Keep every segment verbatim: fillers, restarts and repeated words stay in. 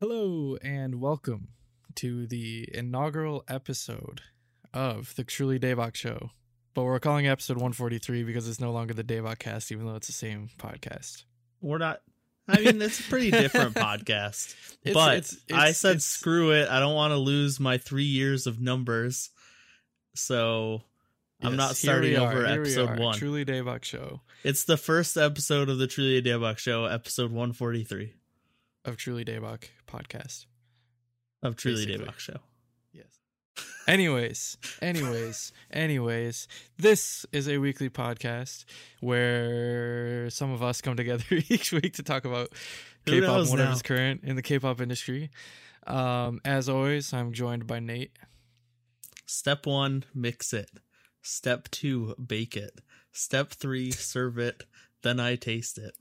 Hello and welcome to the inaugural episode of the Truly Daebak Show, but we're calling it episode one forty-three because it's no longer the Daebak cast, even though it's the same podcast. We're not, I mean, it's a pretty different podcast, it's, but it's, it's, I said, it's, screw it. I don't want to lose my three years of numbers. So I'm yes, not starting are, over episode one. Truly Daebak Show. It's the first episode of the Truly Daebak Show, episode one forty-three. Of Truly Daebak podcast. Of Truly Daebak Show. Yes. Anyways, anyways, anyways, this is a weekly podcast where some of us come together each week to talk about K-pop, whatever's current in the K-pop industry. Um, as always, I'm joined by Nate. Step one, mix it. Step two, bake it. Step three, serve it. Then I taste it.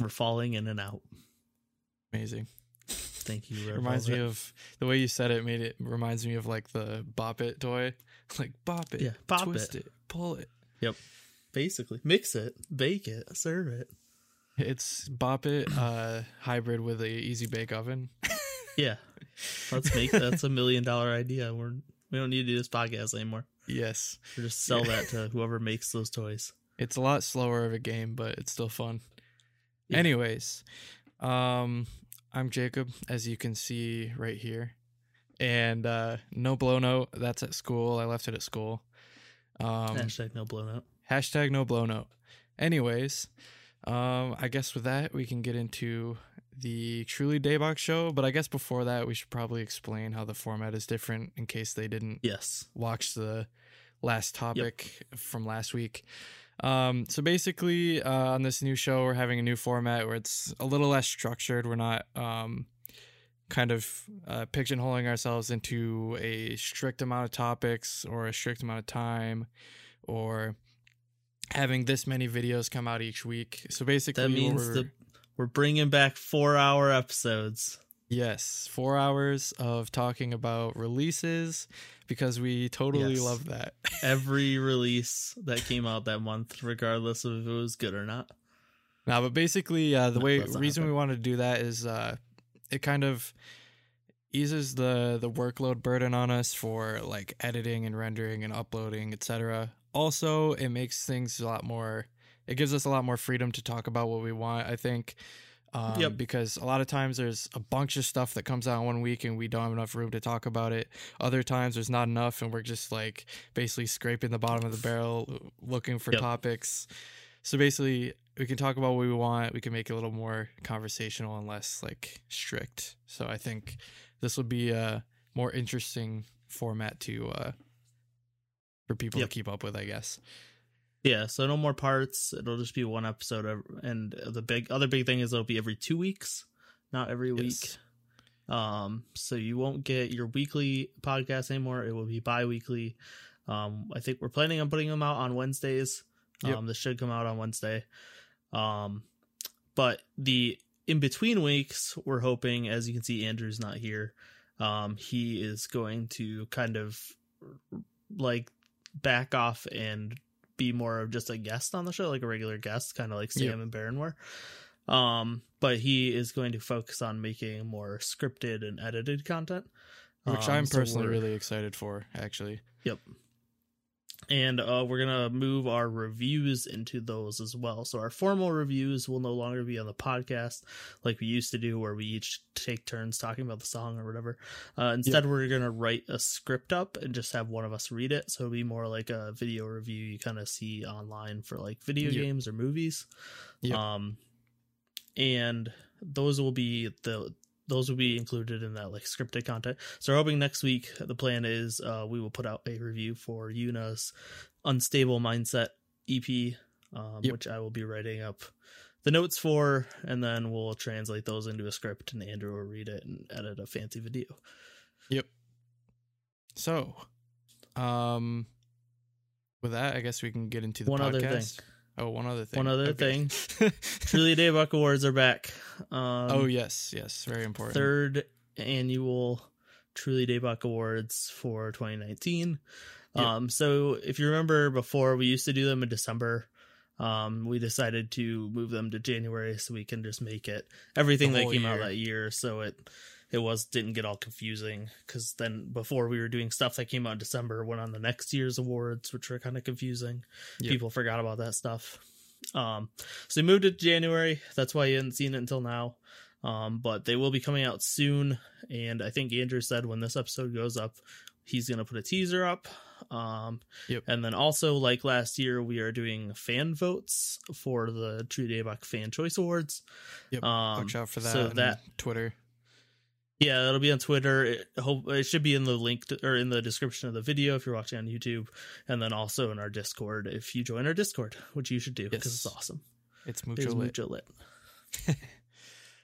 We're falling in and out. Amazing. Thank you. Reminds me of the way you said it. Made it reminds me of like the bop it toy, like bop it, yeah, bop twist it. it, pull it. Yep. Basically, mix it, bake it, serve it. It's bop it uh, hybrid with a easy bake oven. Yeah, let's make that's a million dollar idea. We're we don't need to do this podcast anymore. Yes, we'll just sell yeah. that to whoever makes those toys. It's a lot slower of a game, but it's still fun. Yeah. Anyways, um, I'm Jacob, as you can see right here, and uh, no blow note. That's at school. I left it at school. Um, hashtag no blow note. Hashtag no blow note. Anyways, um, I guess with that we can get into the Truly Daebak Show. But I guess before that we should probably explain how the format is different in case they didn't yes. watch the last topic yep. from last week. Um, so basically, uh, on this new show, we're having a new format where it's a little less structured. We're not, um, kind of, uh, pigeonholing ourselves into a strict amount of topics or a strict amount of time or having this many videos come out each week. So basically that means we're, the, we're bringing back four hour episodes. Yes. Four hours of talking about releases because we totally yes. love that. Every release that came out that month, regardless of if it was good or not. Now, but basically uh, the no, way reason we wanted to do that is uh, it kind of eases the, the workload burden on us for like editing and rendering and uploading, et cetera. Also, it makes things a lot more, it gives us a lot more freedom to talk about what we want, I think. Um, yep. Because a lot of times there's a bunch of stuff that comes out one week and we don't have enough room to talk about it. Other times there's not enough and we're just like basically scraping the bottom of the barrel looking for yep. topics. So basically we can talk about what we want. We can make it a little more conversational and less like strict. So I think this will be a more interesting format to uh, for people yep. to keep up with, I guess. Yeah, so no more parts. It'll just be one episode. And the big other big thing is it'll be every two weeks, not every week. Yes. Um, so you won't get your weekly podcast anymore. It will be bi-weekly. Um, I think we're planning on putting them out on Wednesdays. Yep. Um, this should come out on Wednesday. Um, but the in-between weeks, we're hoping, as you can see, Andrew's not here. Um, he is going to kind of like back off and be more of just a guest on the show, like a regular guest, kind of like Sam yep. and Baron were. Um, but he is going to focus on making more scripted and edited content, which um, I'm so personally really excited for, actually. Yep. And uh, we're gonna move our reviews into those as well. So our formal reviews will no longer be on the podcast like we used to do, where we each take turns talking about the song or whatever. Uh, instead, yep. we're gonna write a script up and just have one of us read it. So it'll be more like a video review you kind of see online for like video yep. games or movies. Yep. Um, and those will be the. Those will be included in that like scripted content. So we're hoping next week the plan is uh, we will put out a review for Yuna's Unstable Mindset E P, um, yep. which I will be writing up the notes for, and then we'll translate those into a script and Andrew will read it and edit a fancy video. Yep. So um, with that, I guess we can get into the one podcast. Other thing. Oh, one other thing. One other okay. thing. Truly Daebak Awards are back. Um, oh, yes. Yes. Very important. Third annual Truly Daebak Awards for twenty nineteen. Yep. Um, so if you remember before, we used to do them in December. Um, we decided to move them to January so we can just make it everything that came year. out that year. So it it was didn't get all confusing, because then before we were doing stuff that came out in December, went on the next year's awards, which were kind of confusing. Yep. People forgot about that stuff. Um, so we moved it to January. That's why you hadn't seen it until now. Um, but they will be coming out soon. And I think Andrew said when this episode goes up, he's going to put a teaser up. Um, yep. And then also, like last year, we are doing fan votes for the Truly Daebak Fan Choice Awards. Yep. Um, watch out for that. So on that Twitter. Yeah, it'll be on Twitter. It, hope, it should be in the link to, or in the description of the video if you're watching on YouTube. And then also in our Discord if you join our Discord, which you should do because yes. it's awesome. It's Mucho Lit. Mucho Lit.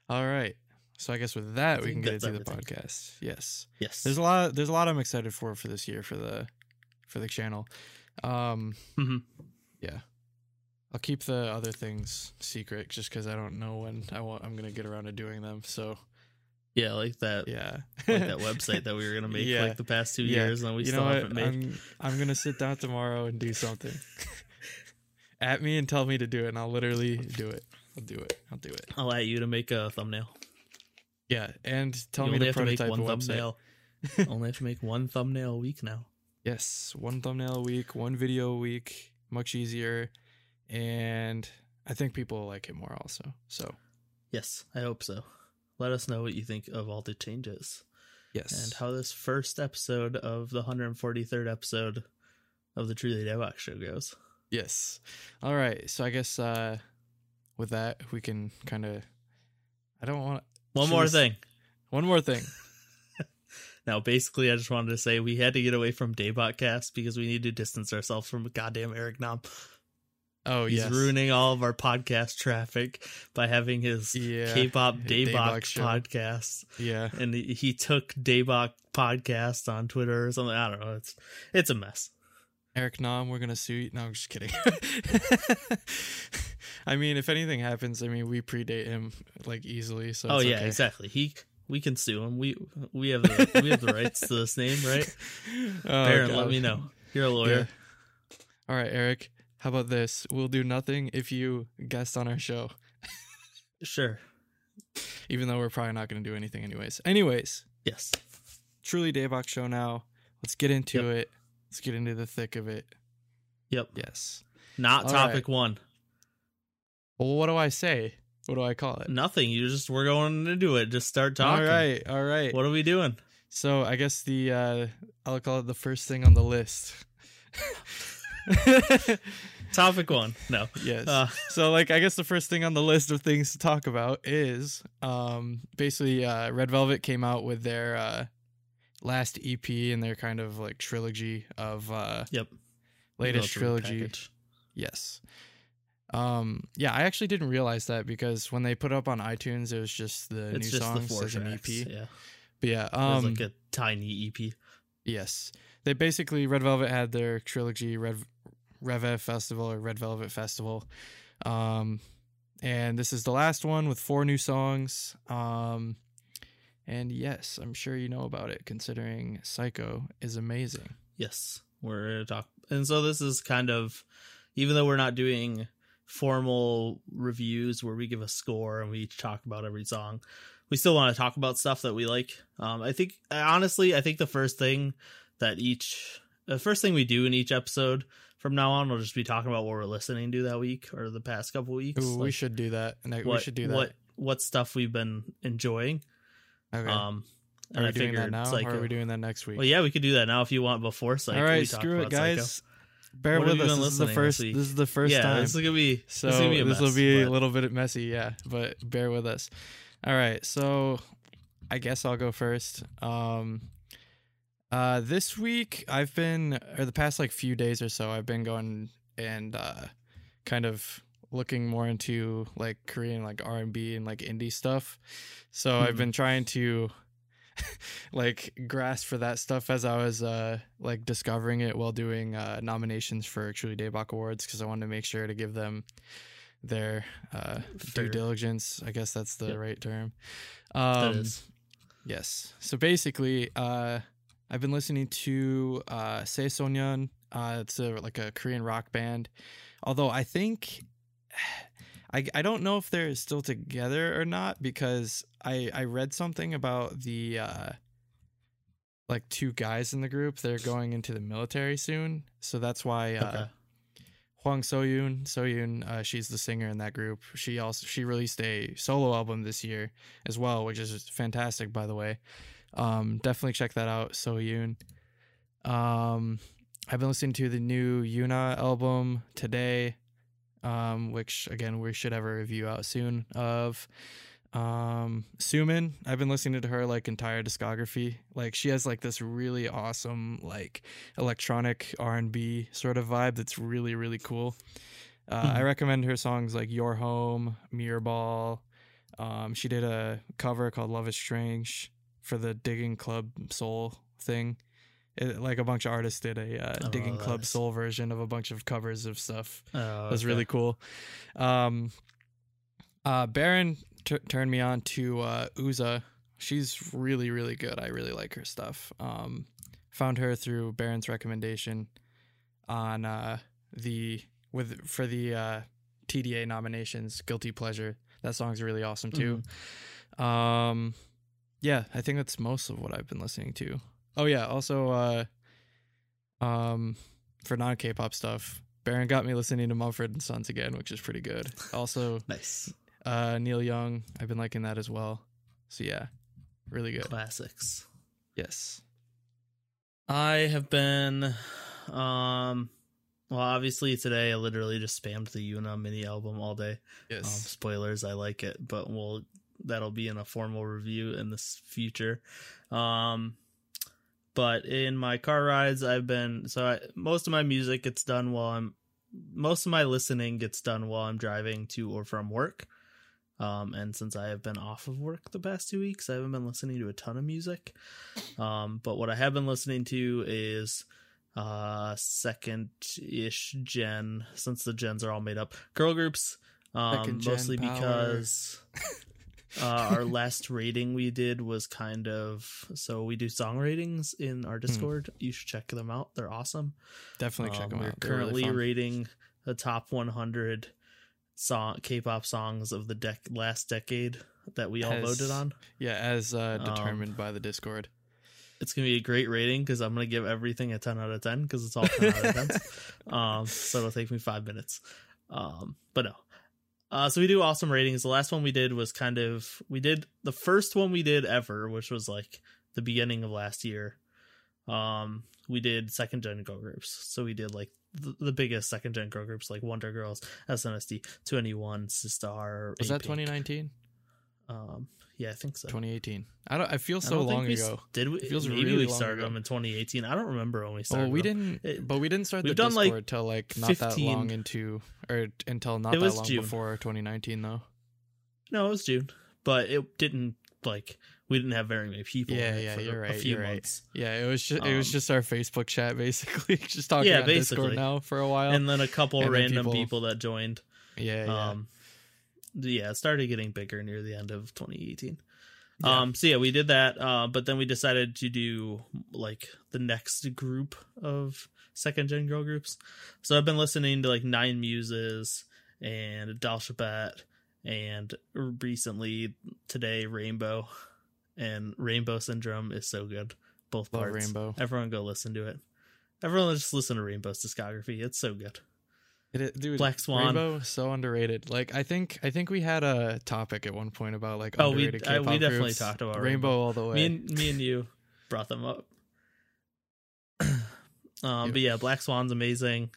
All right. So I guess with that, I we can get into the podcast. Yes. Yes. There's a lot of, there's a lot I'm excited for for this year for the for the channel. Um, mm-hmm. Yeah. I'll keep the other things secret just because I don't know when I want, I'm going to get around to doing them. So yeah, like that. Yeah. Like that website that we were going to make yeah. like the past two yeah. years and we you still haven't made. I'm, I'm going to sit down tomorrow and do something. At me and tell me to do it and I'll literally do it. I'll do it. I'll do it. I'll at you to make a thumbnail. Yeah, and tell you me to prototype to make one thumbnail. Only have to make one thumbnail a week now. Yes, one thumbnail a week, one video a week, much easier, and I think people will like it more also. So, yes, I hope so. Let us know what you think of all the changes. Yes, and how this first episode of the one hundred forty-third episode of the Truly Daebak Show goes. Yes. All right. So I guess uh, with that we can kind of. I don't want. One more thing. One more thing. Now, basically, I just wanted to say we had to get away from Daebak cast because we need to distance ourselves from goddamn Eric Nam. Oh, yeah. He's yes. ruining all of our podcast traffic by having his yeah. K-pop Daybok podcast. Yeah. And he, he took Daebak podcast on Twitter or something. I don't know. It's it's a mess. Eric Nam, we're going to sue you. No, I'm just kidding. I mean, if anything happens, I mean, we predate him like easily. So oh yeah, okay. exactly. He, we can sue him. We, we have the, we have the rights to this name, right? Oh, Baron, God. Let me know. You're a lawyer. Yeah. All right, Eric. How about this? We'll do nothing if you guest on our show. Sure. Even though we're probably not going to do anything, anyways. Anyways. Yes. Truly Daebak Show now. Let's get into yep. it. Let's get into the thick of it. Yep. Yes. Not All topic right. one. Well, what do I say? What do I call it? Nothing. You just we're going into it. Just start talking. All right. All right. What are we doing? So I guess the uh, I'll call it the first thing on the list. Topic one. No. Yes. Uh, so like I guess the first thing on the list of things to talk about is um, basically uh, Red Velvet came out with their uh, last E P and their kind of like trilogy of uh, yep latest trilogy. Package. Yes. Um, yeah, I actually didn't realize that because when they put up on iTunes, it was just the it's new just songs the as an E P. Yeah. But yeah, um, it was like a tiny E P. Yes. They basically, Red Velvet had their trilogy, Red Rev Festival or Red Velvet Festival. Um, and this is the last one with four new songs. Um, and yes, I'm sure you know about it considering Psycho is amazing. Yes. We're going to talk. And so this is kind of, even though we're not doing formal reviews where we give a score and we each talk about every song, we still want to talk about stuff that we like. um I think honestly I think the first thing that each the first thing we do in each episode from now on, we'll just be talking about what we're listening to that week or the past couple weeks. Ooh, like we should do that and we should do that what what stuff we've been enjoying. Okay. um are and we I doing that now Psycho. Or are we doing that next week? Well, yeah, we could do that now if you want before Psycho. All right, we screw it guys Psycho. Bear what with us. This is the first. This, this is the first yeah, time. Yeah, this is gonna be. So this, gonna be a, this mess, will be but... a little bit messy. Yeah, but bear with us. All right. So, I guess I'll go first. Um, uh, this week I've been, or the past like few days or so, I've been going and uh, kind of looking more into like Korean like R and B and like indie stuff. So mm-hmm. I've been trying to like grasp for that stuff as I was uh like discovering it while doing uh nominations for Truly Daebak Awards, because I wanted to make sure to give them their uh Fair. due diligence. I guess that's the yep. right term. Um that is. Yes. So basically uh I've been listening to uh Sae Sonyeon. Uh it's a, like a Korean rock band. Although I think I I don't know if they're still together or not, because I I read something about the uh like two guys in the group, they're going into the military soon. So that's why uh okay. Hwang Soyun, Soyun, uh, she's the singer in that group. She also she released a solo album this year as well, which is fantastic, by the way. Um, definitely check that out, Soyun. Um, I've been listening to the new Yuna album today, um, which again we should have a review out soon of. Um, Sumin, I've been listening to her like entire discography. Like she has like this really awesome like electronic R and B sort of vibe that's really really cool. Uh, mm-hmm. I recommend her songs like Your Home, Mirror Ball. Um, she did a cover called Love Is Strange for the Digging Club Soul thing. It, like a bunch of artists did a uh, oh, Digging Club is... Soul version of a bunch of covers of stuff. Oh, okay. It was really cool. Um, uh, Baron. T- turn me on to uh Uza. She's really really good. I really like her stuff. Um found her through Baron's recommendation on uh the with for the uh T D A nominations, Guilty Pleasure. That song's really awesome too. Mm-hmm. Um yeah, I think that's most of what I've been listening to. Oh yeah, also uh um for non K-pop stuff, Baron got me listening to Mumford and Sons again, which is pretty good. Also nice. Uh, Neil Young, I've been liking that as well. So yeah, really good. Classics. Yes. I have been, um, well, obviously today I literally just spammed the Yuna mini album all day. Yes. Um, spoilers, I like it, but we'll, that'll be in a formal review in the future. Um, but in my car rides, I've been, so I, most of my music gets done while I'm, most of my listening gets done while I'm driving to or from work. Um, and since I have been off of work the past two weeks, I haven't been listening to a ton of music. Um, but what I have been listening to is uh, second-ish gen, since the gens are all made up, girl groups. Um, mostly power. Because uh, our last rating we did was kind of... So we do song ratings in our Discord. Mm. You should check them out. They're awesome. Definitely check um, them we're out. We're currently really rating the top one hundred... song K-pop songs of the dec- last decade that we all as, voted on. Yeah, as uh, determined um, by the Discord. It's going to be a great rating because I'm going to give everything a ten out of ten because it's all ten out of ten. Um, so it'll take me five minutes. Um, but no. Uh, so we do awesome ratings. The last one we did was kind of... We did the first one we did ever, which was like the beginning of last year. Um, we did second-gen girl groups. So we did like the biggest second gen girl groups like Wonder Girls, S N S D, two N E one, Sistar. Was that twenty nineteen? Um, yeah, I think so. twenty eighteen. I don't. I feel so I long we, ago. Did we? It feels maybe really we started long them ago. In twenty eighteen. I don't remember when we started. Oh, we them. didn't. It, but we didn't start the Discord like until like not fifteen, that long into or until not that long June. Before twenty nineteen though. No, it was June, but it didn't like. We didn't have very many people. Yeah, yeah, you're right. A few you're months. Right. Yeah, it was just um, it was just our Facebook chat basically, just talking yeah, on basically. Discord now for a while, and then a couple and random people... people that joined. Yeah, yeah. Um, yeah, it started getting bigger near the end of twenty eighteen. Yeah. Um, so yeah, we did that, uh, but then we decided to do like the next group of second gen girl groups. So I've been listening to like Nine Muses and Dal Shabat, and recently today Rainbow. And Rainbow Syndrome is so good. Both Love parts. Rainbow. Everyone go listen to it. Everyone just listen to Rainbow's discography. It's so good. It, it, dude, Black Swan. Rainbow, so underrated. Like I think I think we had a topic at one point about like oh, underrated we, K-pop groups. We definitely groups. Talked about Rainbow, Rainbow all the way. Me and, me and you brought them up. um, yeah. But yeah, Black Swan's amazing.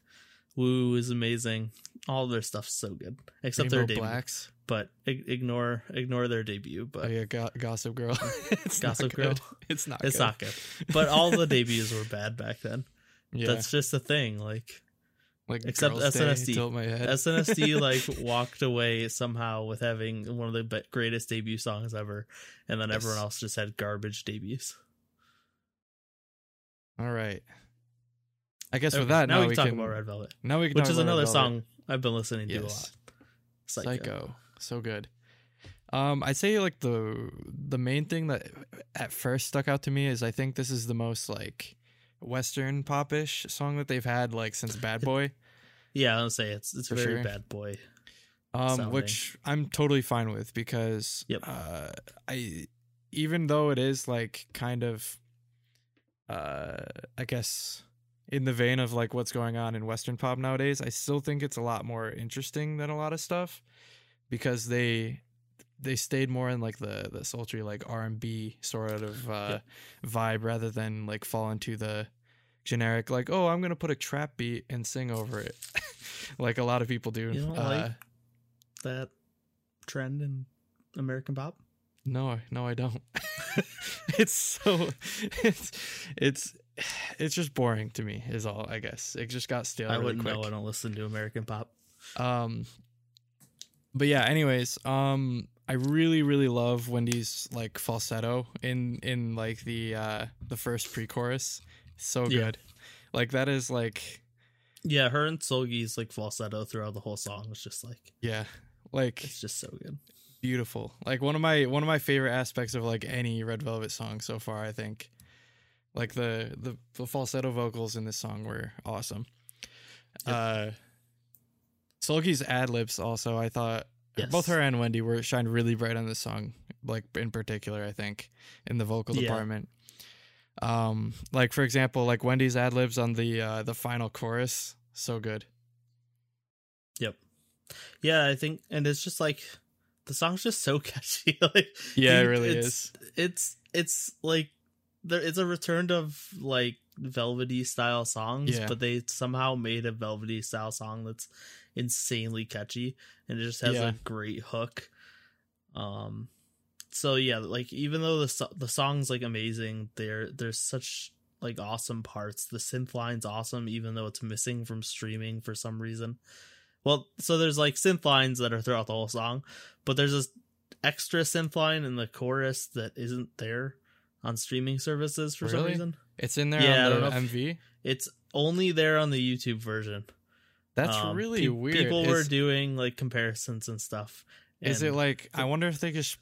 Woo is amazing. All their stuff's so good, except Rainbow their debut. Blacks. But ignore ignore their debut. But oh, yeah, go- Gossip Girl. It's Gossip Girl. It's not. It's good. not good. But all the debuts were bad back then. Yeah. That's just a thing. Like, like except S N S D. S N S D like walked away somehow with having one of the be- greatest debut songs ever, and then yes. everyone else just had garbage debuts. All right. I guess okay, with that now, now we, we talk can talk about Red Velvet. Now we can, which talk is about another Red song I've been listening yes. to a lot. Psycho. Psycho. So good. Um, I'd say like the the main thing that at first stuck out to me is I think this is the most like Western pop-ish song that they've had like since Bad Boy. Yeah, I'll say it's it's very sure. Bad Boy. Um, sounding. Which I'm totally fine with because yep. uh, I even though it is like kind of, uh, I guess in the vein of like what's going on in Western pop nowadays, I still think it's a lot more interesting than a lot of stuff because they they stayed more in like the the sultry like R and B sort of uh, yep. vibe rather than like fall into the generic like, oh, I'm gonna put a trap beat and sing over it like a lot of people do. You don't uh, like that trend in American pop? No, no, I don't. It's so it's it's it's just boring to me is all, I guess. It just got stale. I really wouldn't quick. know. I don't listen to American pop. Um but yeah, anyways, um I really, really love Wendy's like falsetto in in like the uh the first pre-chorus. So yeah. good. Like that is like yeah, her and Solgi's like falsetto throughout the whole song was just like yeah, like it's just so good. Beautiful. Like one of my one of my favorite aspects of like any Red Velvet song so far, I think. Like the the, the falsetto vocals in this song were awesome. Yep. Uh Solgi's ad-libs also, I thought yes. both her and Wendy were shined really bright on this song, like in particular, I think, in the vocal yeah. department. Um, like for example, like Wendy's ad-libs on the uh, the final chorus, so good. Yep. Yeah, I think, and it's just like the song's just so catchy. Like, yeah, dude, it really it's, is. It's it's like there it's a return of like velvety style songs, yeah. but they somehow made a velvety style song that's insanely catchy, and it just has yeah. a great hook. Um. So yeah, like even though the so- the song's like amazing, there there's such like awesome parts. The synth line's awesome, even though it's missing from streaming for some reason. Well, so there's like synth lines that are throughout the whole song, but there's this extra synth line in the chorus that isn't there on streaming services for really? some reason. It's in there yeah, on the M V. It's only there on the YouTube version. That's um, really pe- weird. People is- were doing like comparisons and stuff. And is it like I wonder if they just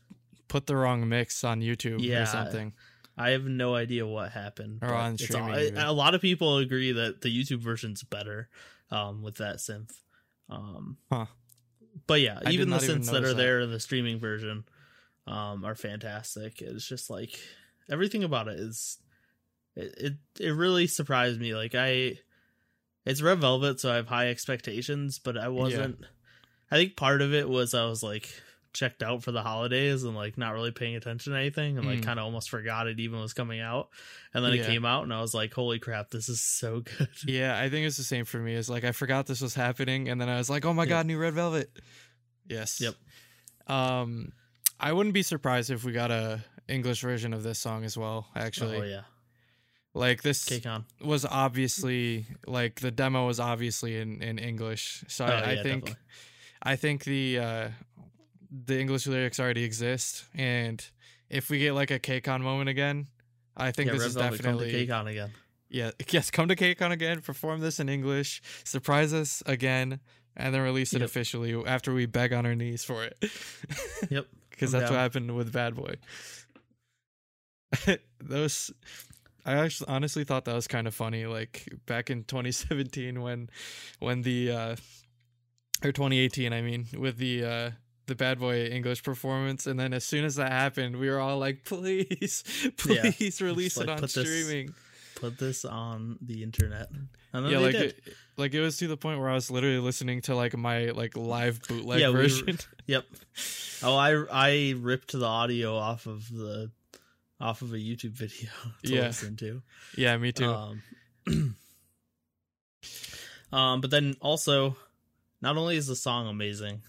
put the wrong mix on YouTube yeah, or something. I have no idea what happened. Or on streaming, it's all, a lot of people agree that the YouTube version's better um, with that synth. Um, huh. But yeah, I even the synths even that are that. there in the streaming version um, are fantastic. It's just like everything about it is. It, it it really surprised me. Like I, it's Red Velvet, so I have high expectations, but I wasn't. Yeah. I think part of it was I was like checked out for the holidays and like not really paying attention to anything and like mm. kind of almost forgot it even was coming out, and then yeah. it came out and I was like, holy crap, this is so good. Yeah, I think it's the same for me. It's like I forgot this was happening and then I was like, oh my yeah. god, new Red Velvet. Yes. Yep. um I wouldn't be surprised if we got a English version of this song as well, actually. Oh yeah, like this K-Con was obviously like the demo was obviously in in English, so oh, I, yeah, I think definitely. I think the uh the English lyrics already exist, and if we get like a K-Con moment again, I think yeah, this Red is Velvet, definitely come to K-Con again. Yeah, yes, come to K-Con again, perform this in English, surprise us again, and then release it yep. officially after we beg on our knees for it. Yep, because that's down. what happened with Bad Boy. Those, I actually honestly thought that was kind of funny. Like back in twenty seventeen, when, when the, uh, or twenty eighteen, I mean, with the. Uh, the Bad Boy English performance, and then as soon as that happened, we were all like, please please yeah. release like, it on put streaming this, put this on the internet. And then yeah, they like did. It, like it was to the point where I was literally listening to like my like live bootleg yeah, version. We, yep. Oh, I I ripped the audio off of the off of a YouTube video to yeah. listen to. Yeah, me too. Um, um but then also not only is the song amazing,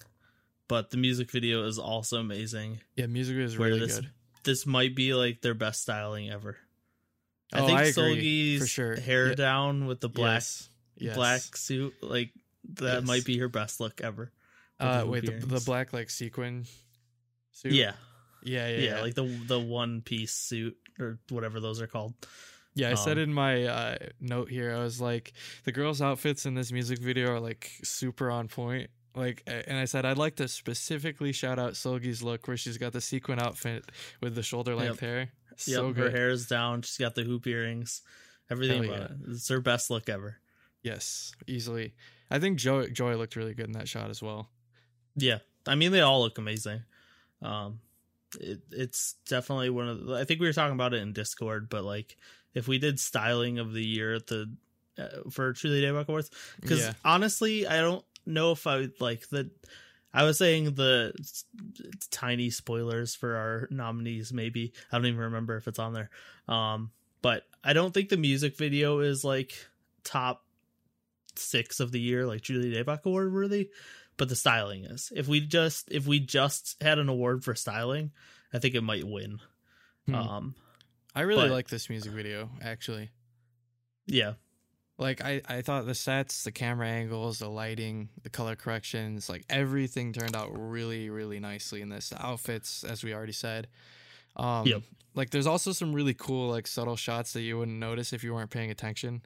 but the music video is also amazing. Yeah, music video is really this, good. This might be like their best styling ever. I oh, think I Solgi's for sure. hair yeah. down with the black yes. Yes. black suit, like that yes. might be her best look ever. Uh, wait, the, the black like sequin suit. Yeah. yeah, yeah, yeah, yeah. Like the the one piece suit or whatever those are called. Yeah, I um, said in my uh, note here, I was like, the girls' outfits in this music video are like super on point. Like, and I said, I'd like to specifically shout out Solgi's look where she's got the sequin outfit with the shoulder length yep. hair. So yep. good. Her hair is down. She's got the hoop earrings. Everything about yeah. it. It's her best look ever. Yes, easily. I think Joy Joy looked really good in that shot as well. Yeah, I mean, they all look amazing. Um, it, it's definitely one of the, I think we were talking about it in Discord, but like if we did styling of the year at the uh, for Truly Daebak Awards, because yeah. honestly, I don't know if I would like the. I was saying the tiny spoilers for our nominees. Maybe I don't even remember if it's on there. Um, but I don't think the music video is like top six of the year, like Truly Daebak award worthy. But the styling is. If we just if we just had an award for styling, I think it might win. Hmm. Um, I really but, like this music video, actually. Yeah. Like, I, I thought the sets, the camera angles, the lighting, the color corrections, like, everything turned out really, really nicely in this. The outfits, as we already said. Um, yep. Like, there's also some really cool, like, subtle shots that you wouldn't notice if you weren't paying attention.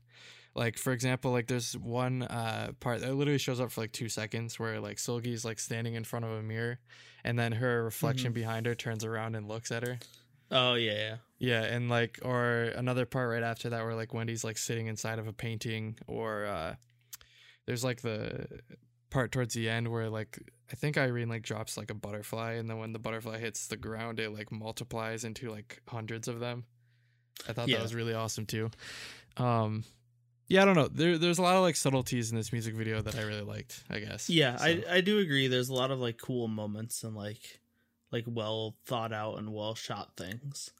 Like, for example, like, there's one uh, part that literally shows up for, like, two seconds where, like, Solgi's, like, standing in front of a mirror, and then her reflection mm-hmm. behind her turns around and looks at her. Oh, yeah, yeah. Yeah, and, like, or another part right after that where, like, Wendy's, like, sitting inside of a painting, or uh, there's, like, the part towards the end where, like, I think Irene, like, drops, like, a butterfly, and then when the butterfly hits the ground, it, like, multiplies into, like, hundreds of them. I thought yeah. that was really awesome, too. Um... Yeah, I don't know. There, there's a lot of like subtleties in this music video that I really liked, I guess. Yeah, so. I, I do agree. There's a lot of like cool moments and like like well thought out and well shot things.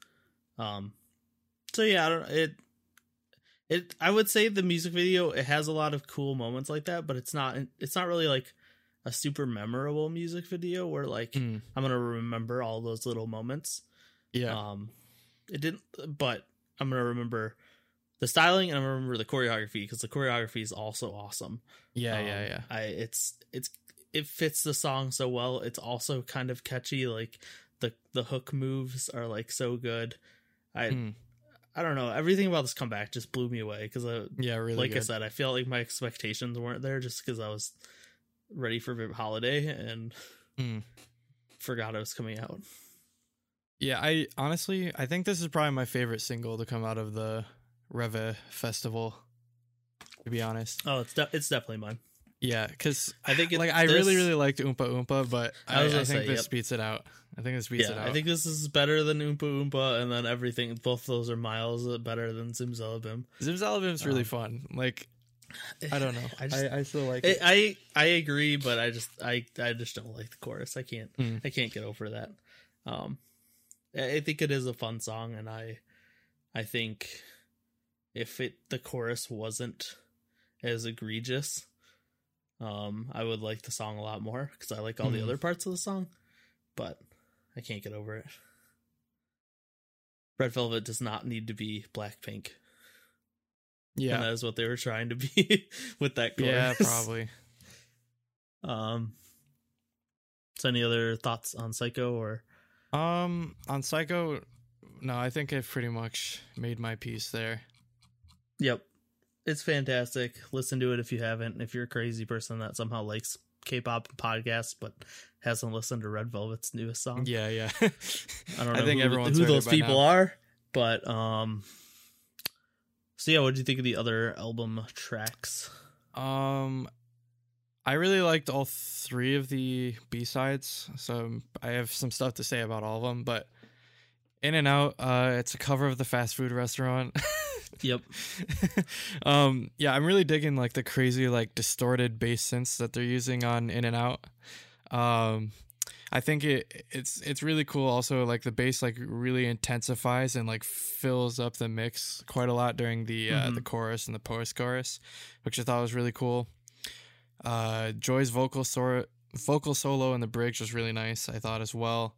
Um, so yeah, I don't it it I would say the music video, it has a lot of cool moments like that, but it's not it's not really like a super memorable music video where like mm. I'm gonna remember all those little moments. Yeah. Um, it didn't, but I'm gonna remember the styling, and I remember the choreography because the choreography is also awesome. Yeah, um, yeah, yeah. I it's it's it fits the song so well. It's also kind of catchy. Like the the hook moves are like so good. I mm. I don't know. Everything about this comeback just blew me away because I yeah, really. Like good. I said, I feel like my expectations weren't there just because I was ready for Vip Holiday and mm. forgot it was coming out. Yeah, I honestly I think this is probably my favorite single to come out of the Reve festival, to be honest. Oh, it's de- it's definitely mine. Yeah, because I think it, like I really really liked Oompa Oompa, but I, I, I think say, this yep. beats it out. I think this beats yeah, it out. I think this is better than Oompa Oompa, and then everything. Both those are miles better than Zimzalabim. Zimzalabim's um, really fun. Like I don't know. I just, I, I still like it. it. I I agree, but I just I I just don't like the chorus. I can't mm. I can't get over that. Um, I think it is a fun song, and I I think. If it the chorus wasn't as egregious, um, I would like the song a lot more because I like all mm. the other parts of the song, but I can't get over it. Red Velvet does not need to be Blackpink. Yeah, and that is what they were trying to be with that chorus. Yeah, probably. Um, so any other thoughts on Psycho or? Um, on Psycho, no, I think I've pretty much made my piece there. Yep. It's fantastic. Listen to it if you haven't. If you're a crazy person that somehow likes K-pop podcasts but hasn't listened to Red Velvet's newest song. Yeah, yeah. I don't know I think who, who those people now. are, but um so yeah, what did you think of the other album tracks? Um I really liked all three of the B-sides, so I have some stuff to say about all of them, but In and Out, uh, it's a cover of the fast food restaurant. Yep. um, yeah, I'm really digging like the crazy, like distorted bass synths that they're using on In and Out. Um, I think it it's it's really cool. Also, like the bass like really intensifies and like fills up the mix quite a lot during the uh, mm-hmm. the chorus and the post-chorus, which I thought was really cool. Uh, Joy's vocal sor- vocal solo in the bridge was really nice, I thought as well,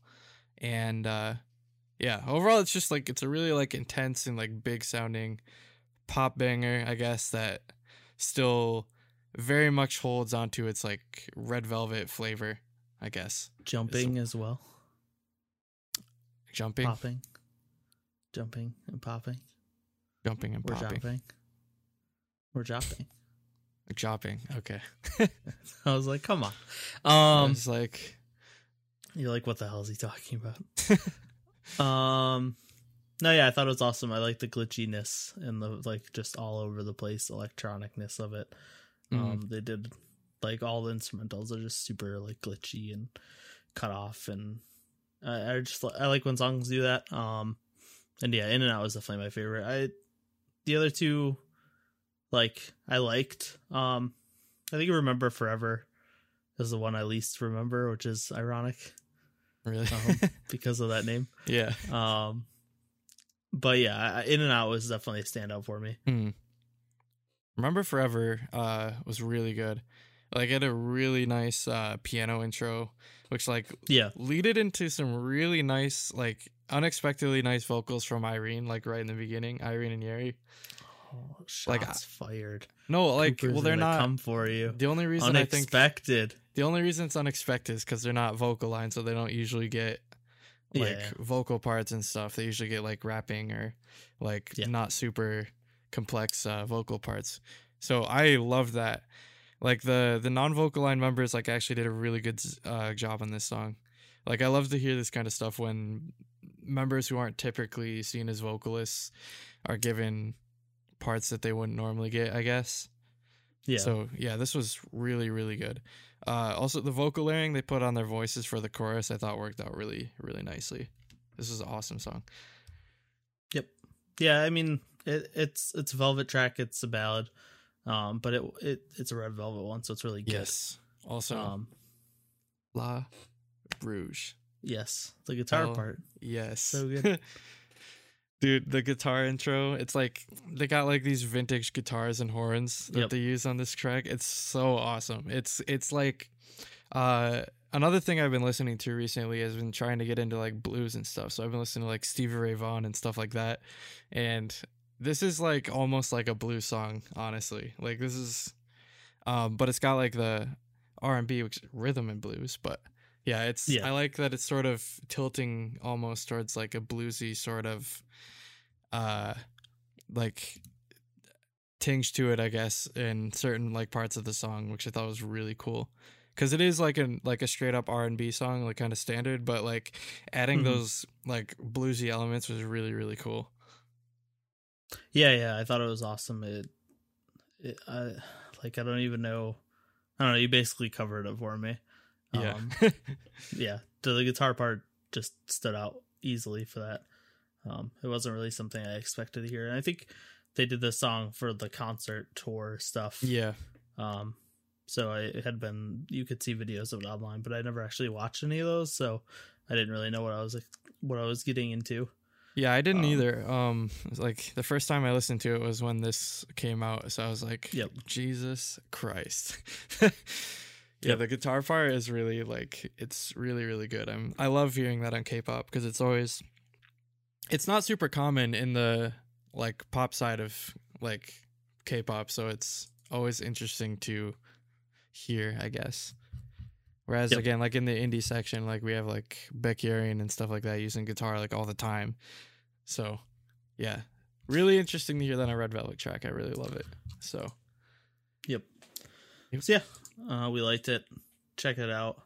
and. Uh, Yeah, overall, it's just like it's a really like intense and like big sounding pop banger, I guess, that still very much holds onto its like Red Velvet flavor, I guess. Jumping as well. Jumping. Popping. Jumping and popping. Jumping and We're popping. Jumping. We're jumping. Jumping. Okay. I was like, come on. Um, I was like, you're like, what the hell is he talking about? Um, no, yeah, I thought it was awesome. I like the glitchiness and the like, just all over the place electronicness of it. Mm-hmm. Um, they did like all the instrumentals are just super like glitchy and cut off, and I, I just I like when songs do that. Um, and yeah, In and Out was definitely my favorite. I the other two like I liked. Um, I think Remember Forever is the one I least remember, which is ironic. Really? um, because of that name. Yeah. Um, but yeah, In and Out was definitely a standout for me. Mm. Remember Forever uh, was really good. Like, it had a really nice uh, piano intro, which like yeah. leaded into some really nice, like unexpectedly nice vocals from Irene, like right in the beginning, Irene and Yeri. Oh, shots like, fired. No, like, Cooper's well, they're not come for you. The only reason unexpected. I think the only reason it's unexpected is because they're not vocal lines, so they don't usually get like yeah. vocal parts and stuff. They usually get like rapping or like yeah. not super complex uh, vocal parts. So I love that. Like the the non-vocal line members like actually did a really good uh, job on this song. Like I love to hear this kind of stuff when members who aren't typically seen as vocalists are given parts that they wouldn't normally get, I guess. Yeah. So yeah, this was really, really good. Uh, also, the vocal layering they put on their voices for the chorus, I thought worked out really, really nicely. This is an awesome song. Yep. Yeah, I mean, it, it's it's a Velvet track. It's a ballad, um, but it it it's a Red Velvet one, so it's really good. Yes. Also, um, La Rouge. Yes, the guitar oh, part. Yes. So good. Dude, the guitar intro, it's like they got like these vintage guitars and horns that yep. they use on this track. It's so awesome. It's it's like uh, another thing I've been listening to recently has been trying to get into like blues and stuff. So I've been listening to like Stevie Ray Vaughan and stuff like that. And this is like almost like a blues song, honestly. Like this is, um, but it's got like the R and B which is rhythm and blues, but. Yeah, it's. Yeah. I like that it's sort of tilting almost towards like a bluesy sort of, uh, like tinge to it, I guess, in certain like parts of the song, which I thought was really cool, because it is like a like a straight up R and B song, like kind of standard, but like adding mm-hmm. those like bluesy elements was really really cool. Yeah, yeah, I thought it was awesome. It, it I like I don't even know, I don't know. You basically covered it for me. Yeah, um, yeah. The guitar part just stood out easily for that. Um, it wasn't really something I expected to hear, and I think they did this song for the concert tour stuff. Yeah. Um, so I, it had been you could see videos of it online, but I never actually watched any of those, so I didn't really know what I was what I was getting into. Yeah, I didn't um, either. Um, it was like the first time I listened to it was when this came out, so I was like, yep. Jesus Christ. Yeah, the guitar part is really like it's really really good. I'm I love hearing that on K-pop because it's always it's not super common in the like pop side of like K-pop, so it's always interesting to hear, I guess. Whereas yep. again, like in the indie section, like we have like Beckerian and stuff like that using guitar like all the time. So, yeah, really interesting to hear that on a Red Velvet track. I really love it. So, yep. So, yeah. Uh, we liked it. Check it out.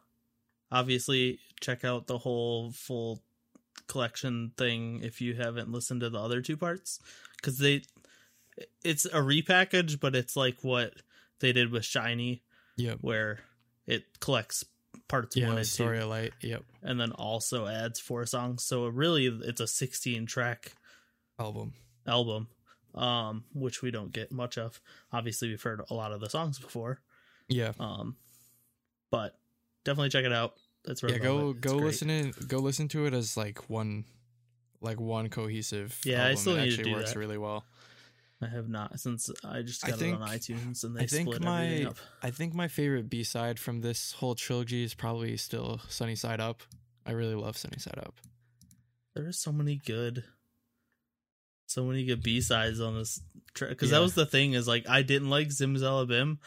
Obviously, check out the whole full collection thing if you haven't listened to the other two parts, because they it's a repackage, but it's like what they did with Shiny, yep. where it collects parts yeah, one and Story two, of Light, yep, and then also adds four songs. So really, it's a sixteen track album. Album, um, which we don't get much of. Obviously, we've heard a lot of the songs before. Yeah. Um, but definitely check it out. That's right. Yeah, go go great. listen in. Go listen to it as like one, like one cohesive. Yeah, album. I still it need actually to do works that. Really well. I have not since I just got I think, it on iTunes and they I think split my, everything up. I think my favorite B side from this whole trilogy is probably still Sunny Side Up. I really love Sunny Side Up. There are so many good, so many good B sides on this track because yeah. that was the thing is like I didn't like Zimzalabim.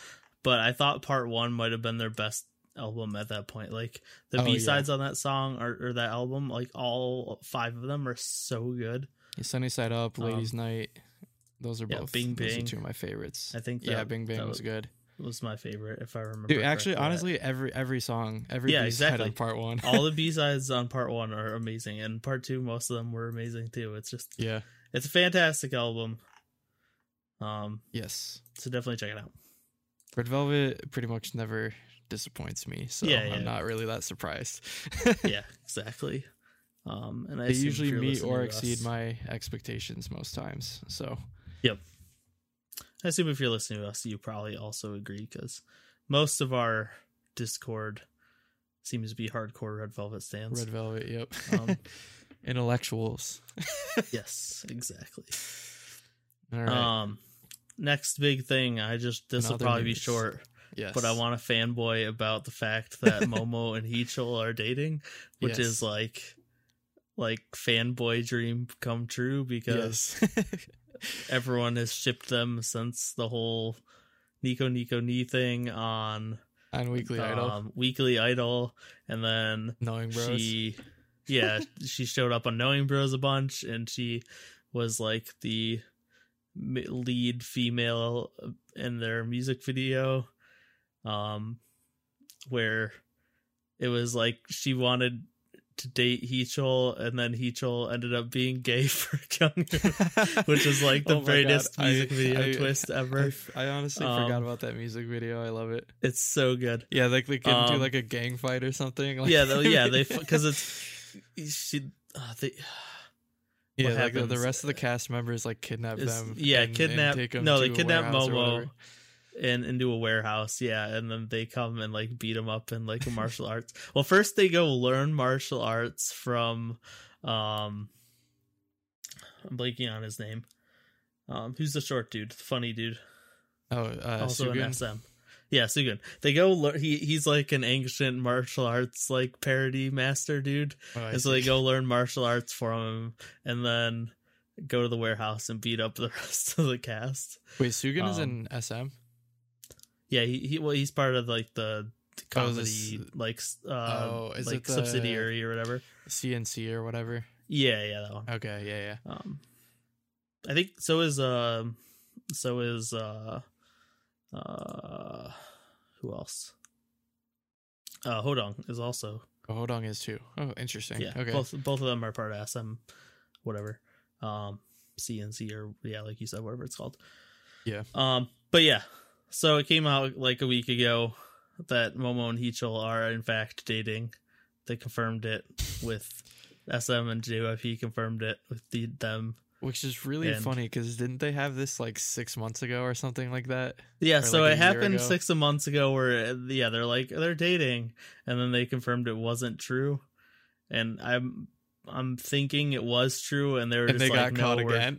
But I thought part one might have been their best album at that point. Like the oh, B-sides yeah. on that song or, or that album, like all five of them are so good. Yeah, Sunny Side Up, Ladies um, Night. Those are yeah, both Bing, Bing. Those are two of my favorites. I think that, yeah, Bing Bing was, was good. Was my favorite if I remember. Dude, actually, honestly, that. every every song, every yeah, B-side exactly. on part one. All the B-sides on part one are amazing, and part two, most of them were amazing too. It's just yeah, it's a fantastic album. Um, yes, so definitely check it out. Red Velvet pretty much never disappoints me, so yeah, yeah. I'm not really that surprised. Yeah, exactly. Um, and I they usually meet or exceed my expectations most times. So, yep. I assume if you're listening to us, you probably also agree, because most of our Discord seems to be hardcore Red Velvet stans. Red Velvet, yep. Um, intellectuals. Yes, exactly. All right. Um, next big thing. I just this Another will probably news. Be short. Yes. But I want to fanboy about the fact that Momo and Heechul are dating, which yes. is like, like fanboy dream come true, because yes. everyone has shipped them since the whole Nico Nico Ni thing on on Weekly um, Idol, Weekly Idol, and then Knowing Bros. She, yeah, she showed up on Knowing Bros a bunch, and she was like the lead female in their music video. Um, where it was like she wanted to date Heechul, and then Heechul ended up being gay for Kyungho, which is like the oh greatest God. music I, video I, twist ever. I, I honestly um, forgot about that music video. I love it. It's so good. Yeah, like they can um, do like a gang fight or something. Like, yeah, they, yeah, they because it's she uh, they. Yeah, like the, the rest of the cast members like kidnap them. Yeah, and, kidnap. And take them no, to they kidnap Momo. And into a warehouse, yeah, and then they come and like beat him up in like martial arts. Well, first they go learn martial arts from, um, I'm blanking on his name. Um, who's the short dude, the funny dude? Oh, uh, also Sumin. An S M. Yeah, Soyun. They go. Le- he he's like an ancient martial arts like parody master dude, oh, and so they go learn martial arts from him, and then go to the warehouse and beat up the rest of the cast. Wait, Soyun um, is in S M. Yeah, he, he well, he's part of like the comedy, oh, this, like uh, oh, like subsidiary or whatever, C N C or whatever. Yeah, yeah, that one. Okay, yeah, yeah. Um, I think so is uh, so is uh, uh, who else? Uh, Hodong is also. Oh, Hodong is too. Oh, interesting. Yeah, okay. Both both of them are part of S M, whatever, um, C N C or yeah, like you said, whatever it's called. Yeah. Um, but yeah. So it came out like a week ago that Momo and Heechul are in fact dating. They confirmed it with S M and J Y P confirmed it with the, them. Which is really and, funny because didn't they have this like six months ago or something like that? Yeah, or so like it happened six months ago where, yeah, they're like, they're dating. And then they confirmed it wasn't true. And I'm... I'm thinking it was true, and they were and just they like, got no, caught again, and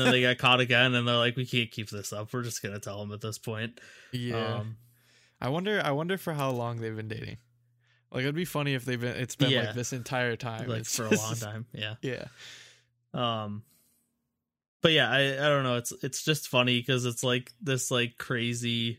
then they got caught again, and they're like, "We can't keep this up. We're just gonna tell them at this point." Yeah, um, I wonder. I wonder for how long they've been dating. Like, it'd be funny if they've been. It's been yeah, like this entire time, like it's for just, a long time. Yeah, yeah. Um, but yeah, I I don't know. It's it's just funny because it's like this like crazy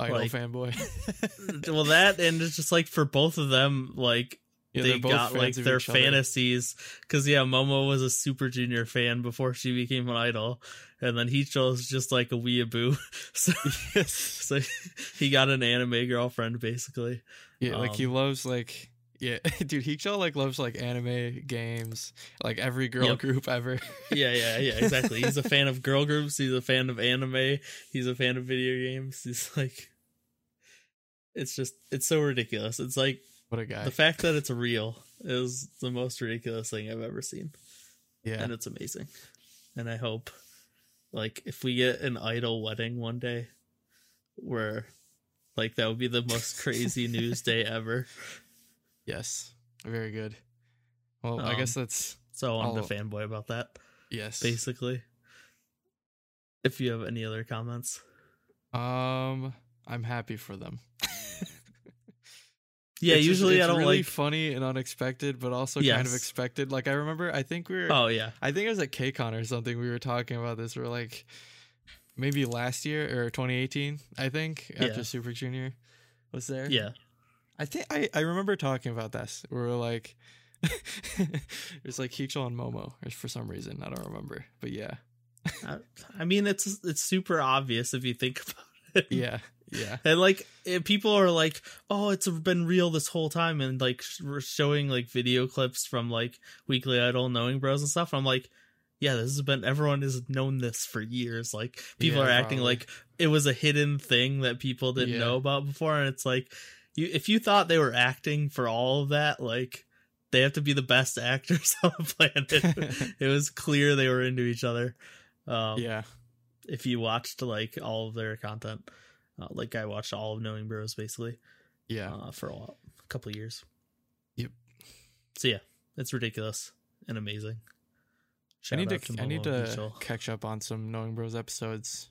Idol like, fanboy. Well, that and it's just like for both of them, like. Yeah, they got like their fantasies because yeah, Momo was a Super Junior fan before she became an idol, and then Heechul is just like a weeaboo, so, yes. so he got an anime girlfriend basically. Yeah, um, like he loves like yeah, dude, Heechul like loves like anime games, like every girl yep. group ever. Yeah, yeah, yeah, exactly. He's a fan of girl groups. He's a fan of anime. He's a fan of video games. He's like, it's just it's so ridiculous. It's like. What a guy. The fact that it's real is the most ridiculous thing I've ever seen. Yeah. And it's amazing. And I hope, like, if we get an idol wedding one day, where, like, that would be the most crazy news day ever. Yes. Very good. Well, um, I guess that's... So I'm the fanboy about that. Yes. Basically. If you have any other comments. Um, I'm happy for them. Yeah, it's usually just, it's I don't really like funny and unexpected, but also yes. kind of expected. Like I remember, I think we were. Oh yeah, I think it was at K-Con or something. We were talking about this. We we're like, maybe last year or twenty eighteen, I think, yeah. after Super Junior was there. Yeah, I think I, I remember talking about this. We were like, it's like Heechul and Momo for some reason. I don't remember, but yeah. I, I mean, it's it's super obvious if you think about it. Yeah. Yeah, and like people are like, oh, it's been real this whole time, and like we're showing like video clips from like Weekly Idol, Knowing Bros and stuff. And I'm like, yeah, this has been, everyone has known this for years. Like, people yeah, are acting probably. like it was a hidden thing that people didn't yeah. know about before. And it's like, you, if you thought they were acting for all of that, like, they have to be the best actors on the planet. It was clear they were into each other. Um, yeah. If you watched, like, all of their content, uh, like I watched all of Knowing Bros, basically. Yeah. Uh, for a, while, a couple of years. Yep. So, yeah, it's ridiculous and amazing. Shout I need to, to I need to catch up on some Knowing Bros episodes.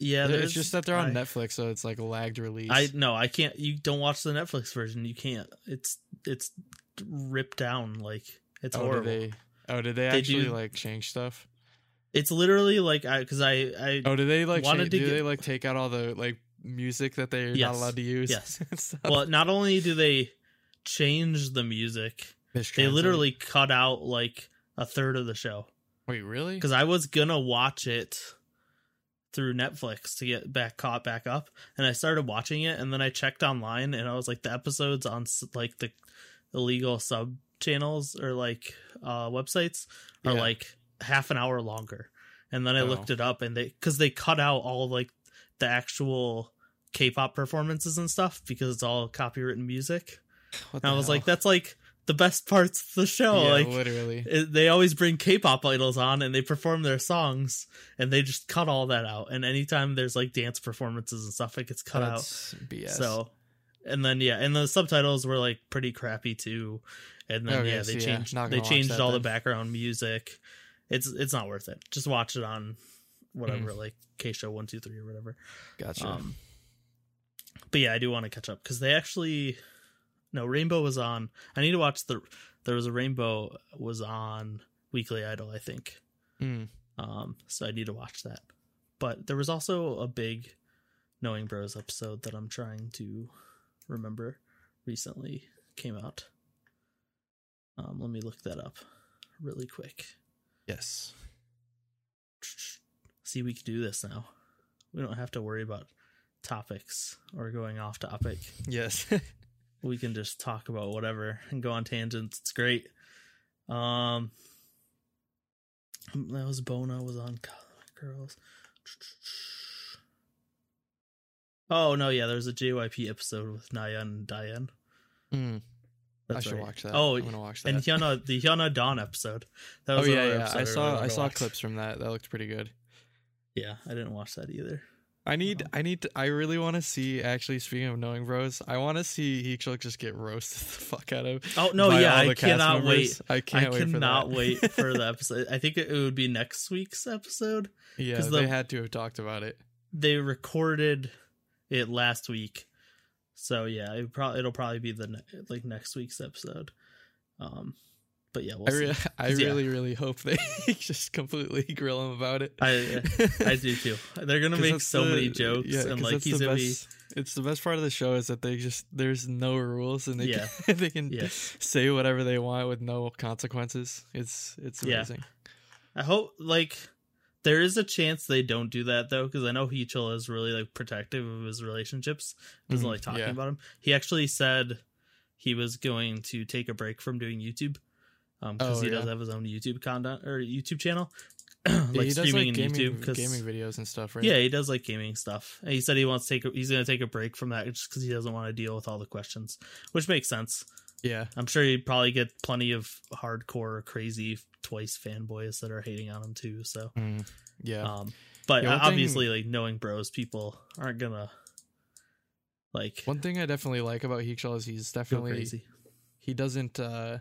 Yeah, it's just that they're on I, Netflix, so it's like a lagged release. I no, I can't. You don't watch the Netflix version. You can't. It's it's ripped down. Like, it's oh, horrible. Did they, oh, did they, they actually do, like, change stuff? It's literally like I because I, I oh, do they like change, to do get, they like take out all the like music that they're yes, not allowed to use? Yes. So. Well, not only do they change the music, they literally cut out like a third of the show. Wait, really? Because I was gonna watch it through Netflix to get back caught back up, and I started watching it, and then I checked online, and I was like, the episodes on like the illegal sub channels or like uh, websites are yeah. like half an hour longer. And then I oh. looked it up, and they because they cut out all like the actual K-pop performances and stuff because it's all copywritten music. What and I was hell? like, that's like the best parts of the show. Yeah, like, literally it, they always bring K-pop idols on and they perform their songs, and they just cut all that out. And anytime there's like dance performances and stuff, it gets cut That's out. B S. So, and then yeah, and the subtitles were like pretty crappy too. And then okay, yeah, they so changed yeah, they changed all then. the background music. It's it's not worth it. Just watch it on whatever, mm. like K-Show one two three or whatever. Gotcha. Um, but yeah, I do want to catch up because they actually. No, Rainbow was on. I need to watch the. There was a Rainbow was on Weekly Idol, I think. Mm. Um, so I need to watch that. But there was also a big Knowing Bros episode that I'm trying to remember. Recently came out. Um, let me look that up really quick. Yes. See, we can do this now. We don't have to worry about topics or going off topic. Yes. We can just talk about whatever and go on tangents. It's great. Um, that was Bona was on Girls. Oh no, yeah, there's a J Y P episode with Naya and Diane. Mm. I should right. watch that. Oh, I'm gonna watch that. And Hyuna, the Hyuna Dawn episode. That was oh yeah, yeah. I saw I, I saw watch. clips from that. That looked pretty good. Yeah, I didn't watch that either. I need, I need, to, I really want to see. Actually, speaking of Knowing Bros, I want to see Heechul just get roasted the fuck out of. Oh no, yeah, I cannot wait. I can't I wait. I cannot for wait for the episode. I think it would be next week's episode. Yeah, the, they had to have talked about it. They recorded it last week, so yeah, it probably it'll probably be the ne- like next week's episode. Um, but yeah, we'll I, re- see. I really, yeah. really hope they just completely grill him about it. I, I do too. They're gonna make so the, many jokes, yeah, and like he's gonna be. It's the best part of the show is that they just there's no rules, and they yeah. can, they can yes. say whatever they want with no consequences. It's it's amazing. Yeah. I hope like there is a chance they don't do that though, because I know Heechul is really like protective of his relationships. Doesn't mm-hmm. like talking yeah. about him. He actually said he was going to take a break from doing YouTube. Um, because oh, he yeah. does have his own YouTube content or YouTube channel, like yeah, he does streaming like gaming, and YouTube, cause, gaming videos and stuff, right? Yeah, he does like gaming stuff. And he said he wants to take, a, he's going to take a break from that just because he doesn't want to deal with all the questions, which makes sense. Yeah, I'm sure he'd probably get plenty of hardcore, crazy Twice fanboys that are hating on him too. So mm, yeah, um, but yeah, obviously, thing, like Knowing Bros, people aren't gonna like. One thing I definitely like about Heechul is he's definitely crazy. He doesn't. Uh,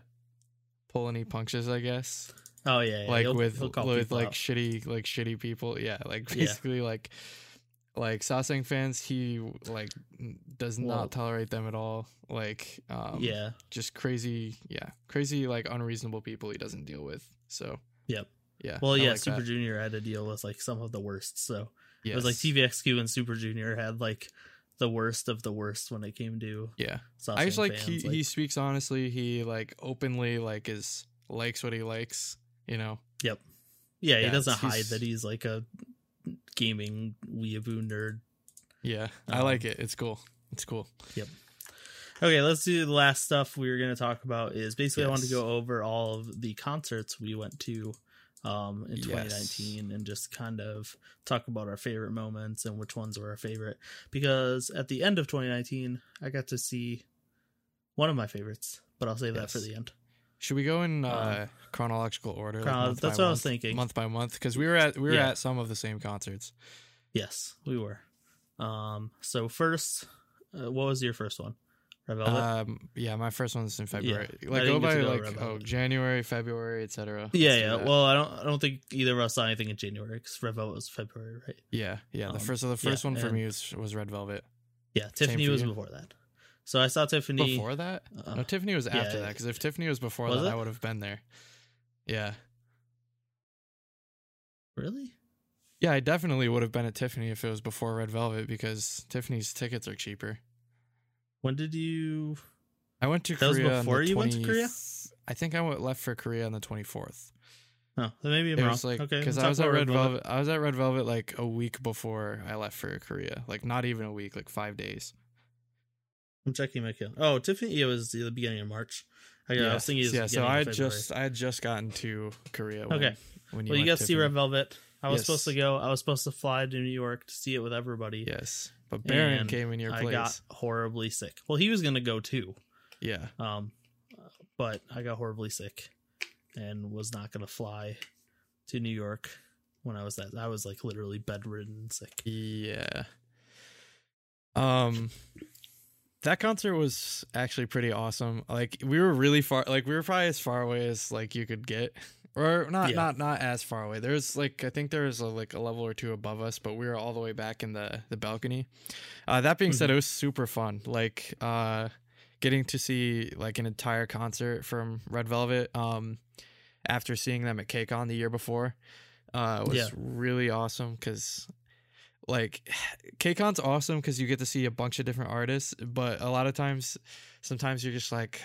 pull any punches, I guess. Oh yeah, yeah. Like he'll, with, he'll with like out. shitty like shitty people. Yeah, like basically yeah. like like Sasang fans, he like does Whoa. not tolerate them at all. Like um yeah, just crazy yeah crazy like unreasonable people he doesn't deal with. So yep yeah well I yeah like Super that. Junior had to deal with like some of the worst. So yes. it was like T V X Q and Super Junior had like the worst of the worst when it came to yeah Sae Sonyeon I just like fans, he like. he speaks honestly, he like openly like is likes what he likes, you know. Yep yeah, yeah he doesn't hide that he's like a gaming weeaboo nerd. yeah um, I like it. It's cool it's cool Yep. Okay, let's do the last stuff we were going to talk about is basically yes. I wanted to go over all of the concerts we went to um, in twenty nineteen, yes. and just kind of talk about our favorite moments and which ones were our favorite. Because at the end of twenty nineteen, I got to see one of my favorites, but I'll save yes. that for the end. Should we go in uh, uh, chronological order? Chrono- like that's what month, I was thinking. Month by month, because we were at we were yeah. at some of the same concerts. Yes, we were. Um, so first, uh, what was your first one? Red Velvet? Um, yeah, my first one was in February. Yeah, like go by go like oh January, February, et cetera. Yeah, yeah. That. Well, I don't I don't think either of us saw anything in January because Red Velvet was February, right? Yeah, yeah. Um, the first so the first yeah, one for me was, was Red Velvet. Yeah, Tiffany was you. before that. So I saw Tiffany before that. Uh, no, Tiffany was after yeah, that because if Tiffany was before was that, it? I would have been there. Yeah. Really? Yeah, I definitely would have been at Tiffany if it was before Red Velvet because Tiffany's tickets are cheaper. When did you? I went to that Korea. That was before you twentieth... went to Korea. I think I went left for Korea on the twenty-fourth. Oh, then maybe I'm it wrong. Was like, okay, because I was at Red Velvet. Velvet. I was at Red Velvet like a week before I left for Korea. Like not even a week. Like five days. I'm checking my calendar. Oh, Tiffany, it was the beginning of March. I, yeah. I was thinking it was yeah, the beginning so I of February. just I had just gotten to Korea. When, okay, when you well, you got to see Red Velvet. I was yes. supposed to go. I was supposed to fly to New York to see it with everybody. Yes, but Baron came in your place. I got horribly sick. Well, he was gonna go too. Yeah. Um, but I got horribly sick and was not gonna fly to New York when I was that. I was like literally bedridden sick. Yeah. Um. That concert was actually pretty awesome. Like we were really far, like we were probably as far away as like you could get, or not, yeah. not, not as far away. There's like I think there was a, like a level or two above us, but we were all the way back in the the balcony. Uh, that being mm-hmm. said, it was super fun. Like uh, getting to see like an entire concert from Red Velvet um, after seeing them at K-Con the year before uh, was yeah. really awesome because. Like K-Con's awesome because you get to see a bunch of different artists, but a lot of times, sometimes you're just like,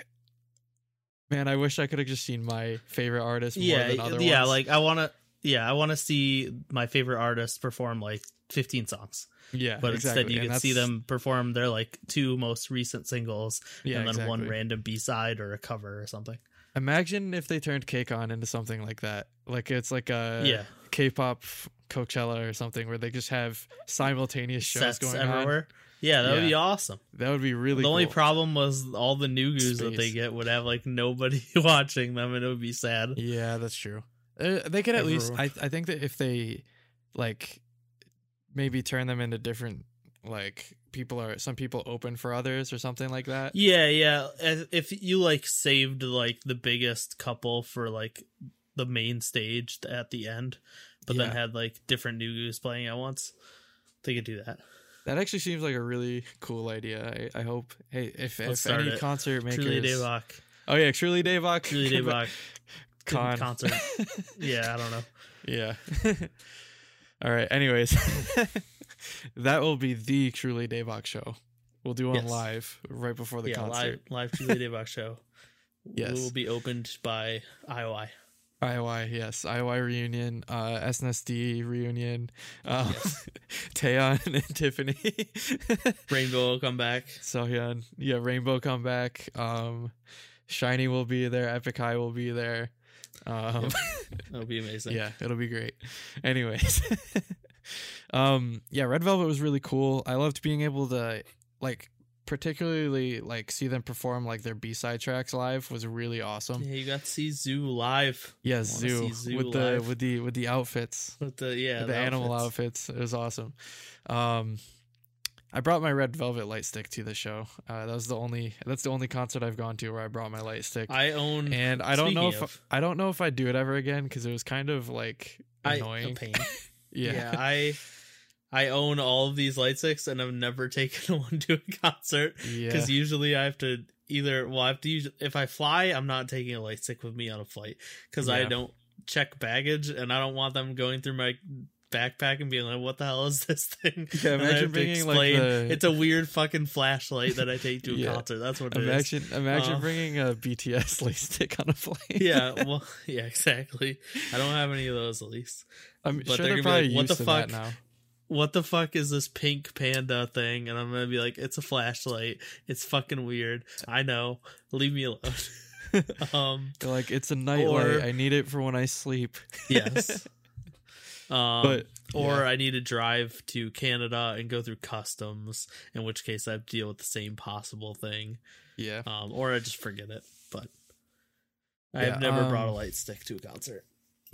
man, I wish I could have just seen my favorite artist more yeah, than other yeah, ones. Like I want to, yeah, I want to see my favorite artist perform like fifteen songs. Yeah, but exactly. instead you and can see them perform their like two most recent singles yeah, and then exactly. one random B-side or a cover or something. Imagine if they turned K-Con into something like that. Like it's like a yeah. K-pop Coachella or something where they just have simultaneous shows Sets going everywhere. On. Yeah, that yeah. would be awesome. That would be really the cool. The only problem was all the new goos that they get would have like nobody watching them and it would be sad. Yeah, that's true. Uh, they could at Everyone. least, I, I think that if they like maybe turn them into different like people are some people open for others or something like that. Yeah, yeah. If you like saved like the biggest couple for like the main stage at the end. But yeah. then had like different new goos playing at once. They could do that. That actually seems like a really cool idea. I, I hope. Hey, if, if any it. concert makers, Truly Daebak. Oh yeah, Truly Daebak. Truly Daebak Con. concert. yeah, I don't know. Yeah. All right. Anyways, that will be the Truly Daebak show. We'll do one yes. live right before the yeah, concert. Live, live Truly Daebak show. Yes, we will be opened by I O I. I O I, yes, I O I reunion, uh, S N S D reunion, um, yes. Taeyeon and Tiffany, Rainbow will come back, Soyun, yeah, Rainbow come back, um, Shiny will be there, Epic High will be there, um, yep. That'll be amazing, yeah, it'll be great. Anyways, um, yeah, Red Velvet was really cool. I loved being able to like. particularly like see them perform like their B-side tracks live was really awesome. Yeah, you got to see Zoo live. Yes, yeah, Zoo, Zoo with live. the with the with the outfits. With the yeah, with the, the animal outfits. outfits. It was awesome. Um I brought my Red Velvet light stick to the show. Uh that was the only that's the only concert I've gone to where I brought my light stick. I own And I don't know if of, I don't know if I'd do it ever again cuz it was kind of like annoying. I, a pain. yeah. yeah, I I own all of these light sticks and I've never taken one to a concert because yeah. usually I have to either, well, I have to use, if I fly, I'm not taking a light stick with me on a flight because yeah. I don't check baggage and I don't want them going through my backpack and being like, what the hell is this thing? Yeah, and imagine bringing like the... it's a weird fucking flashlight that I take to a yeah. concert. That's what it imagine, is. Imagine um, bringing a B T S light stick on a plane. yeah, well, yeah, exactly. I don't have any of those at least. I'm but sure they're, they're probably like, used what the to fuck? that now. What the fuck is this pink panda thing? And I'm going to be like, it's a flashlight. It's fucking weird. I know. Leave me alone. um, like, it's a nightlight. Or, I need it for when I sleep. Yes. Um, but, or yeah. I need to drive to Canada and go through customs, in which case I have to deal with the same possible thing. Yeah. Um, or I just forget it. But I yeah, have never um, brought a light stick to a concert.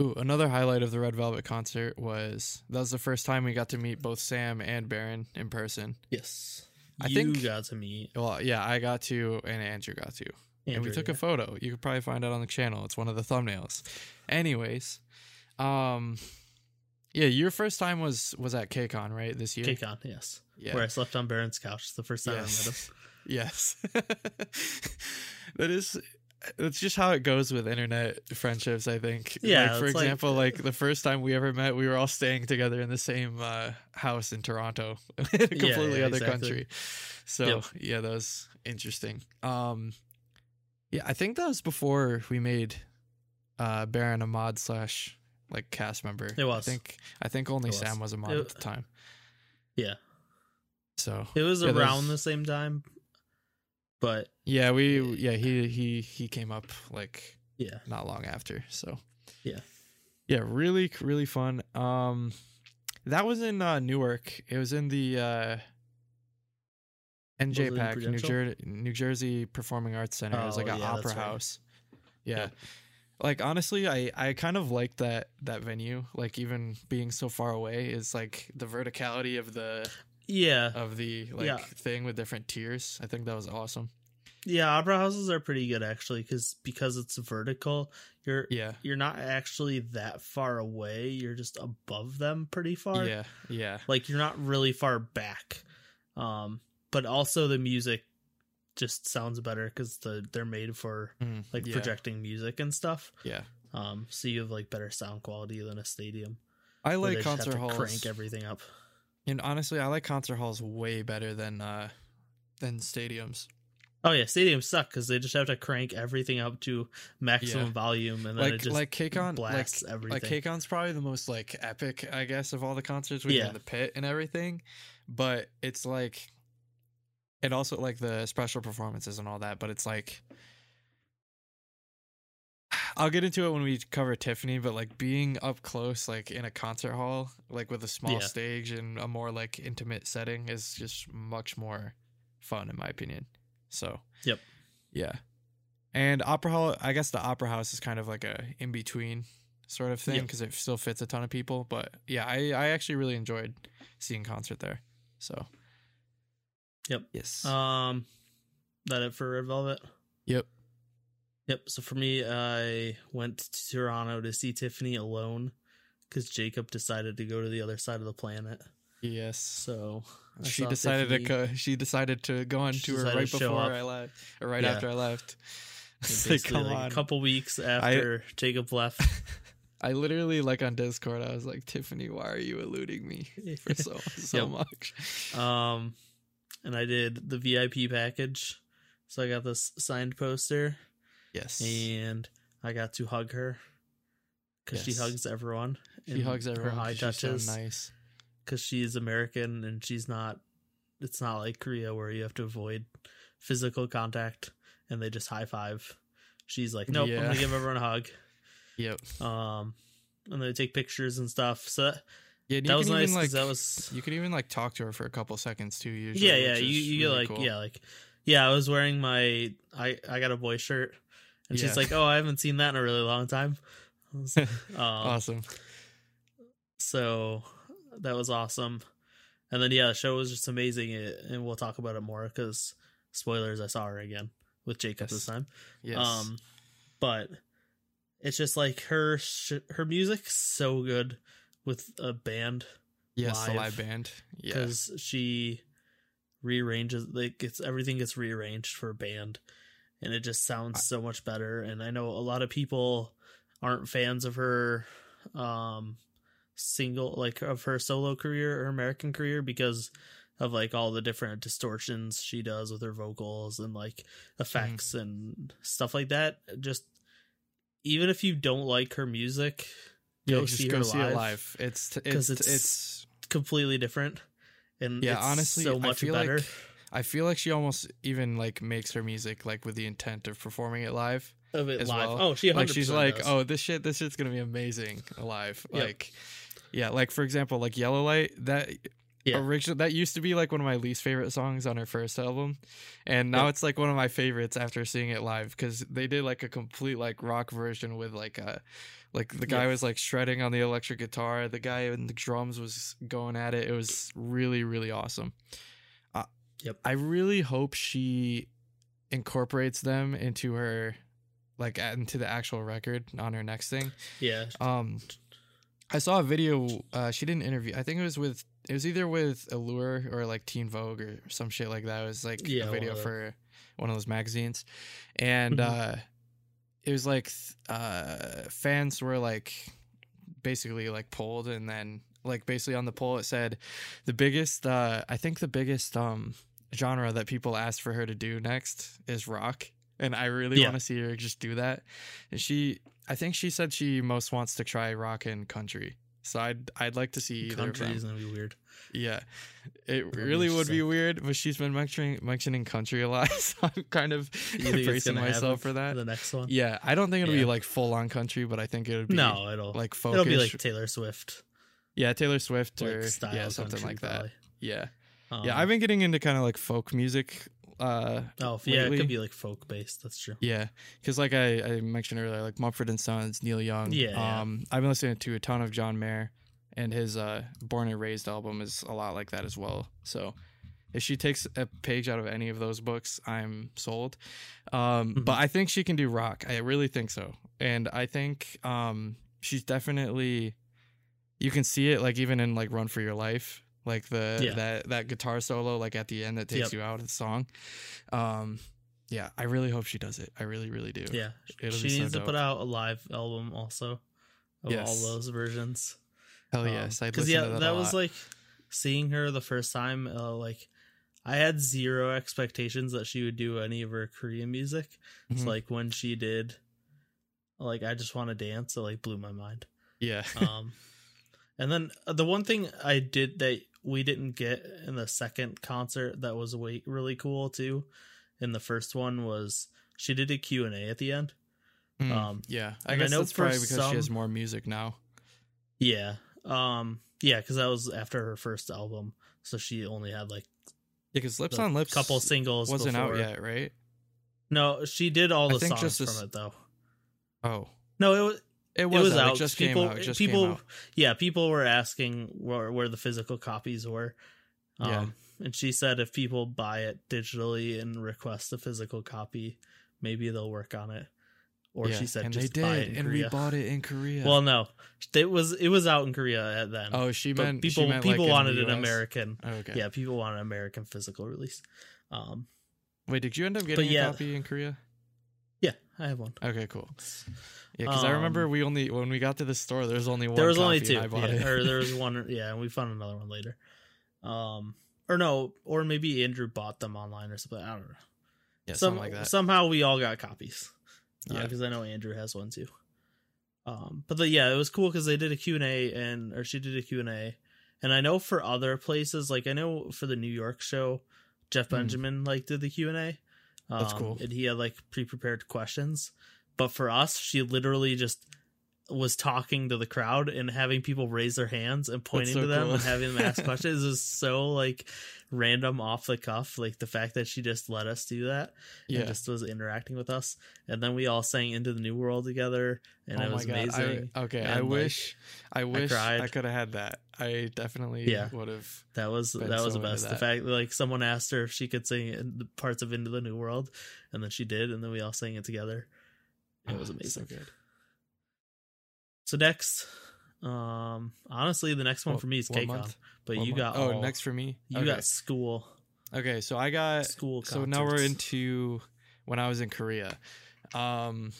Ooh, another highlight of the Red Velvet concert was that was the first time we got to meet both Sam and Baron in person. Yes. I you think, got to meet. Well, yeah, I got to, and Andrew got to. Andrew, and we took yeah. a photo. You could probably find it on the channel. It's one of the thumbnails. Anyways, um... yeah, your first time was was at K-Con, right, this year? K-Con, yes. Yeah. Where I slept on Baron's couch the first time yes. I met him. Yes. That is, that's just how it goes with internet friendships, I think. Yeah. Like, for example, like, like the first time we ever met, we were all staying together in the same uh, house in Toronto, in a completely yeah, yeah, other exactly. country. So, yep. yeah, that was interesting. Um, yeah, I think that was before we made uh, Baron a mod slash... like cast member. It was. I think I think only was. Sam was a mod it, at the time. Yeah. So it was yeah, around the same time. But yeah, we yeah, he he he came up like yeah. not long after. So yeah. Yeah, really really fun. Um that was in uh, Newark. It was in the uh N J PAC, New Jer- New Jersey Performing Arts Center. Oh, it was like an yeah, opera house. Right. Yeah. yeah. Like, honestly, I, I kind of like that, that venue, like, even being so far away is like the verticality of the, yeah, of the like yeah. thing with different tiers. I think that was awesome. Yeah. Opera houses are pretty good, actually, because, because it's vertical, you're, yeah. you're not actually that far away. You're just above them pretty far. Yeah. Yeah. Like, you're not really far back. Um, but also the music just sounds better because the they're made for mm, like yeah. projecting music and stuff. Yeah. Um. So you have like better sound quality than a stadium. I like concert halls. Crank everything up. And honestly, I like concert halls way better than uh than stadiums. Oh yeah, stadiums suck because they just have to crank everything up to maximum yeah. volume, and then like, it just like K-Con, blasts like, everything. Like K-Con's probably the most like epic, I guess, of all the concerts we yeah. did in the pit and everything. But it's like. And also, like, the special performances and all that, but it's, like... I'll get into it when we cover Tiffany, but, like, being up close, like, in a concert hall, like, with a small yeah. stage and a more, like, intimate setting is just much more fun, in my opinion. So... Yep. Yeah. And Opera Hall... I guess the Opera House is kind of, like, a in-between sort of thing, because yep. it still fits a ton of people, but, yeah, I, I actually really enjoyed seeing concert there, so... Yep. Yes. Um, that it for Red Velvet? Yep. Yep. So for me, I went to Toronto to see Tiffany alone because Jacob decided to go to the other side of the planet. Yes. So I she decided Tiffany. to co- she decided to go on she tour right to before I left, or right yeah. after I left. Like, come like on. A couple weeks after I, Jacob left. I literally, like, on Discord, I was like, Tiffany, why are you eluding me for so so yep. much? Um. And I did the V I P package, so I got this signed poster. Yes. And I got to hug her because yes. she hugs everyone. She hugs everyone. Her eye touches. So nice. Because she's American and she's not. It's not like Korea where you have to avoid physical contact and they just high five. She's like, nope, yeah. I'm gonna give everyone a hug. Yep. Um, and they take pictures and stuff. So. That, Yeah, that was nice. Like, that was you could even like talk to her for a couple seconds too. Usually, yeah, yeah. You you really like cool. yeah like yeah. I was wearing my I, I got a boy shirt, and yeah. she's like, oh, I haven't seen that in a really long time. Um, awesome. So that was awesome, and then yeah, the show was just amazing. It, and we'll talk about it more because spoilers. I saw her again with Jacob yes. this time. Yes. Um, but it's just like her sh- her music's so good. With a band, yes, live, the live band, yeah, because she rearranges, like, it's everything gets rearranged for a band, and it just sounds so much better. And I know a lot of people aren't fans of her, um, single, like, of her solo career or American career because of like all the different distortions she does with her vocals and like effects mm. and stuff like that. Just even if you don't like her music. Go yeah, see just go her see live. It live. It's it's, it's it's completely different, and yeah, it's honestly, so much I feel better. Like, I feel like she almost even like makes her music like with the intent of performing it live. of it as live. Well. Oh, she one hundred percent like she's like, does. oh, this shit, this shit's gonna be amazing live. Yep. Like, yeah, like for example, like Yellow Light, that yeah. original that used to be like one of my least favorite songs on her first album, and now yep. it's like one of my favorites after seeing it live because they did like a complete like rock version with like a. Like the guy yeah. was like shredding on the electric guitar. The guy in the drums was going at it. It was really, really awesome. Uh, yep. I really hope she incorporates them into her, like into the actual record on her next thing. Yeah. Um, I saw a video. Uh, she did an interview. I think it was with. It was either with Allure or like Teen Vogue or some shit like that. It was like yeah, a video one for one of those magazines, and. Mm-hmm. uh It was like uh, fans were like basically like polled, and then like basically on the poll it said the biggest uh, I think the biggest um, genre that people asked for her to do next is rock, and I really yeah. want to see her just do that. And she, I think she said she most wants to try rock and country. So I'd I'd like to see either country of them. Country is gonna be weird. Yeah, it That'd really be would be weird. But she's been mentioning mentioning country a lot, so I'm kind of bracing myself for that. For the next one. Yeah, I don't think it'll yeah. be like full on country, but I think it'll be no, it'll like focus. It'll be like Taylor Swift. Yeah, Taylor Swift like or style yeah something country, like that. Probably. Yeah, um, yeah. I've been getting into kind of like folk music. Uh, oh yeah, lately. It could be like folk based. That's true. Yeah, because like I, I mentioned earlier, like Mumford and Sons, Neil Young. Yeah. Um, yeah. I've been listening to a ton of John Mayer, and his uh, Born and Raised album is a lot like that as well. So, if she takes a page out of any of those books, I'm sold. Um, mm-hmm. But I think she can do rock. I really think so, and I think um, she's definitely. You can see it, like even in like Run for Your Life. Like the yeah. that that guitar solo like at the end that takes yep. you out of the song. Um yeah, I really hope she does it. I really, really do. Yeah. It'll she needs so to put out a live album also of yes. all those versions. Hell yes. Um, I'd yeah, to that, that was like seeing her the first time, uh, like I had zero expectations that she would do any of her Korean music. It's mm-hmm. so, like when she did like I Just Want to Dance, it like blew my mind. Yeah. Um and then the one thing I did that we didn't get in the second concert that was way really cool too. In the first one was she did a Q and A at the end. Mm, um, yeah, I guess I know that's probably because some, she has more music now. Yeah, um, yeah, because that was after her first album, so she only had like because yeah, Lips on Lips couple singles wasn't before. out yet, right? No, she did all the songs just from this... it though. Oh no, it was. It was, it was out. out. It just people, came out. It just people, came out. Yeah, people were asking where, where the physical copies were. Um, yeah. And she said if people buy it digitally and request a physical copy, maybe they'll work on it. Or yeah. she said and just they did, buy it in and Korea. And we bought it in Korea. Well, no. It was it was out in Korea then. Oh, she meant... But people she meant people like wanted an American... Oh, okay. Yeah, people wanted an American physical release. Um, Wait, did you end up getting yeah, a copy in Korea? Yeah, I have one. Okay, cool. Yeah, because um, I remember we only when we got to the store, there was only one. There was only two. I bought yeah, it. Or there was one. Yeah, and we found another one later. Um, or no, or maybe Andrew bought them online or something. I don't know. Yeah, Some, something like that. Somehow we all got copies. Yeah, because uh, I know Andrew has one too. Um, but the, yeah, it was cool because they did a Q and A, and or she did a Q and A, and I know for other places, like I know for the New York show, Jeff Benjamin mm. like did the Q and A. Um, That's cool. And he had like pre-prepared questions. But for us, she literally just was talking to the crowd and having people raise their hands and pointing so to them cool. and having them ask questions is so like random off the cuff. Like the fact that she just let us do that yeah. and just was interacting with us. And then we all sang Into the New World together. And oh it was God. amazing. I, okay. And I like, wish I wish I, I could have had that. I definitely yeah. would have. That was that was so the best. That. The fact that like someone asked her if she could sing parts of Into the New World, and then she did. And then we all sang it together. It was amazing. So good. So next, um, honestly, the next one what, for me is K-Con, but what you month? got oh all, next for me you okay. got school. Okay, so I got school. Concerts. So now we're into when I was in Korea. Um,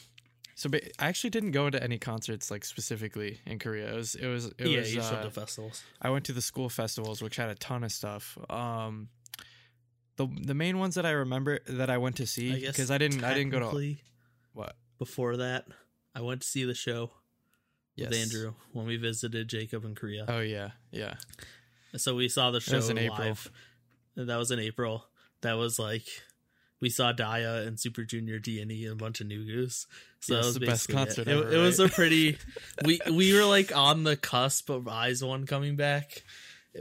so but I actually didn't go to any concerts like specifically in Korea. It was it was it yeah. Was, you uh, went to festivals. I went to the school festivals, which had a ton of stuff. Um, the the main ones that I remember that I went to see because I, I didn't I didn't go to what. Before that, I went to see the show yes. with Andrew when we visited Jacob in Korea. Oh, yeah. Yeah. So we saw the show that was in live. April. That was in April. That was like, we saw Daya and Super Junior, D and E, and a bunch of new goose. So yes, it was the best concert it. ever. It, right? It was a pretty. we we were like on the cusp of Eyes One coming back,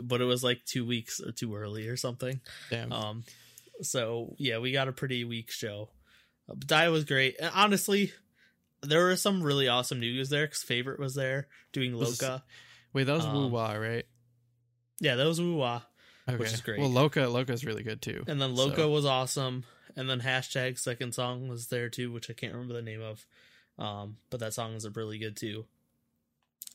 but it was like two weeks or too early or something. Damn. Um. So yeah, we got a pretty weak show. But Daya was great, and honestly, there were some really awesome new goose there because Favorite was there doing Loca. Wait, that was um, Woo Wah, right? Yeah, that was Woo Wah. Okay. Which is great. Well, Loca Loca's really good too. And then Loca so. was awesome. And then Hashtag Second Song was there too, which I can't remember the name of. Um, but that song is really good too.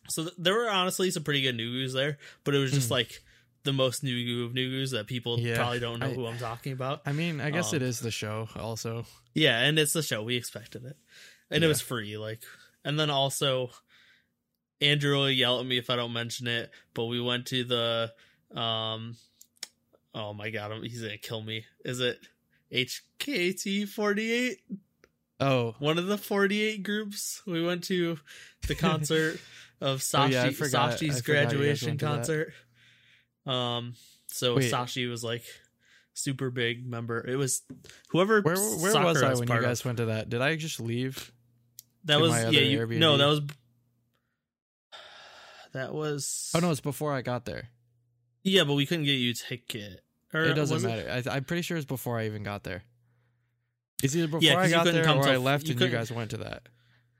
So th- there were honestly some pretty good nugus there, but it was just mm. like the most nugu of nugus that people yeah, probably don't know I, who I'm talking about. I mean, I guess um, it is the show also. Yeah, and it's the show. We expected it. And yeah. it was free. Like, and then also Andrew will yell at me if I don't mention it, but we went to the... um oh my god, he's gonna kill me. Is it H K T forty-eight? Oh, one of the forty-eight groups. We went to the concert of Sashi, oh, yeah, Sashi's graduation concert. Um, so Wait. Sashi was like super big member. It was whoever. Where, where was I when you guys of. went to that? Did I just leave? That was yeah. You, no, that was that was. Oh no, it's before I got there. Yeah, but we couldn't get you a ticket. Or it doesn't matter. It? I, I'm pretty sure it's before I even got there. It's either before yeah, I got there or I left you and you guys went to that.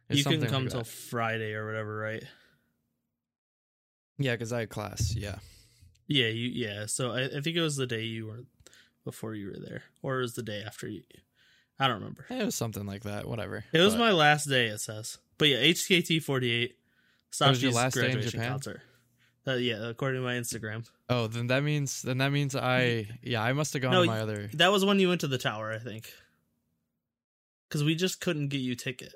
It's you couldn't come like till Friday or whatever, right? Yeah, because I had class. Yeah. Yeah, you. Yeah. So I, I think it was the day you were before you were there, or it was the day after you. I don't remember. It was something like that. Whatever. It was but, my last day. It says, but yeah, H K T forty-eight. It was your last day in Japan. Concert. Uh, yeah, according to my Instagram. Oh, then that means then that means I yeah I must have gone no, to my other. That was when you went to the tower, I think. Because we just couldn't get you a ticket.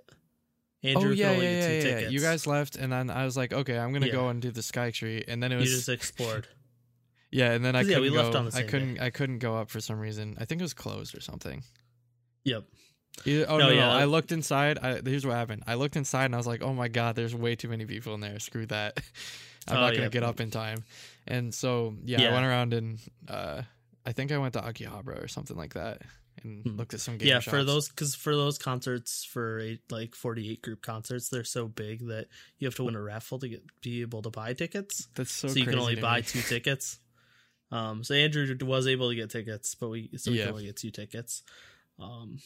Andrew oh yeah yeah yeah, yeah. Tickets. You guys left, and then I was like, okay, I'm gonna yeah. go and do the Sky Tree, and then it was you just explored. yeah, and then I couldn't yeah, we go. Left on the same I couldn't day. I couldn't go up for some reason. I think it was closed or something. Yep. Either, oh no! no, yeah, no. I looked inside. I, here's what happened. I looked inside and I was like, "Oh my god, there's way too many people in there. Screw that! I'm oh, not gonna yeah. get up in time." And so yeah, yeah. I went around and uh, I think I went to Akihabara or something like that and hmm. looked at some game yeah shops. For those because for those concerts for eight, like forty-eight group concerts, they're so big that you have to win a raffle to get be able to buy tickets. That's so. So you crazy can only buy me. two tickets. Um, so Andrew was able to get tickets, but we so we yeah. can only get two tickets. Um.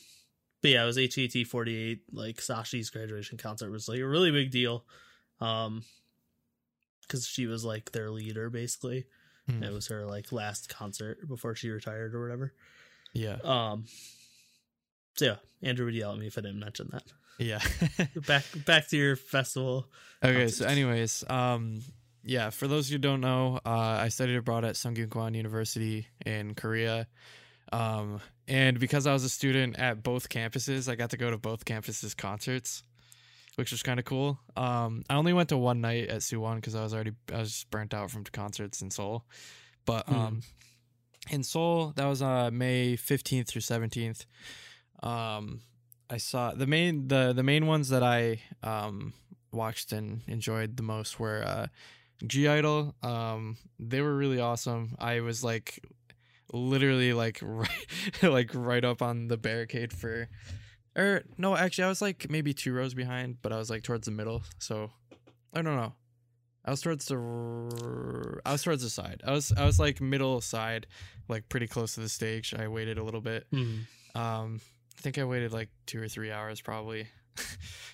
But yeah, it was H K T forty-eight, like Sashi's graduation concert was like a really big deal. Um, because she was like their leader basically. Mm. It was her like last concert before she retired or whatever. Yeah. Um so yeah, Andrew would yell at me if I didn't mention that. Yeah. back back to your festival. Okay, concerts. So anyways, um yeah, for those who don't know, uh I studied abroad at Sungkyunkwan University in Korea. Um and because I was a student at both campuses, I got to go to both campuses' concerts, which was kind of cool. Um I only went to one night at Suwon because I was already I was just burnt out from concerts in Seoul. But um mm. in Seoul, that was uh May fifteenth through seventeenth. Um I saw the main the the main ones that I um watched and enjoyed the most were uh G-Idle. Um they were really awesome. I was like literally like right like right up on the barricade for or no actually I was like maybe two rows behind, but I was like towards the middle, so I don't know. I was towards the I was towards the side I was I was like middle side, like pretty close to the stage. I waited a little bit. mm-hmm. um I think I waited like two or three hours probably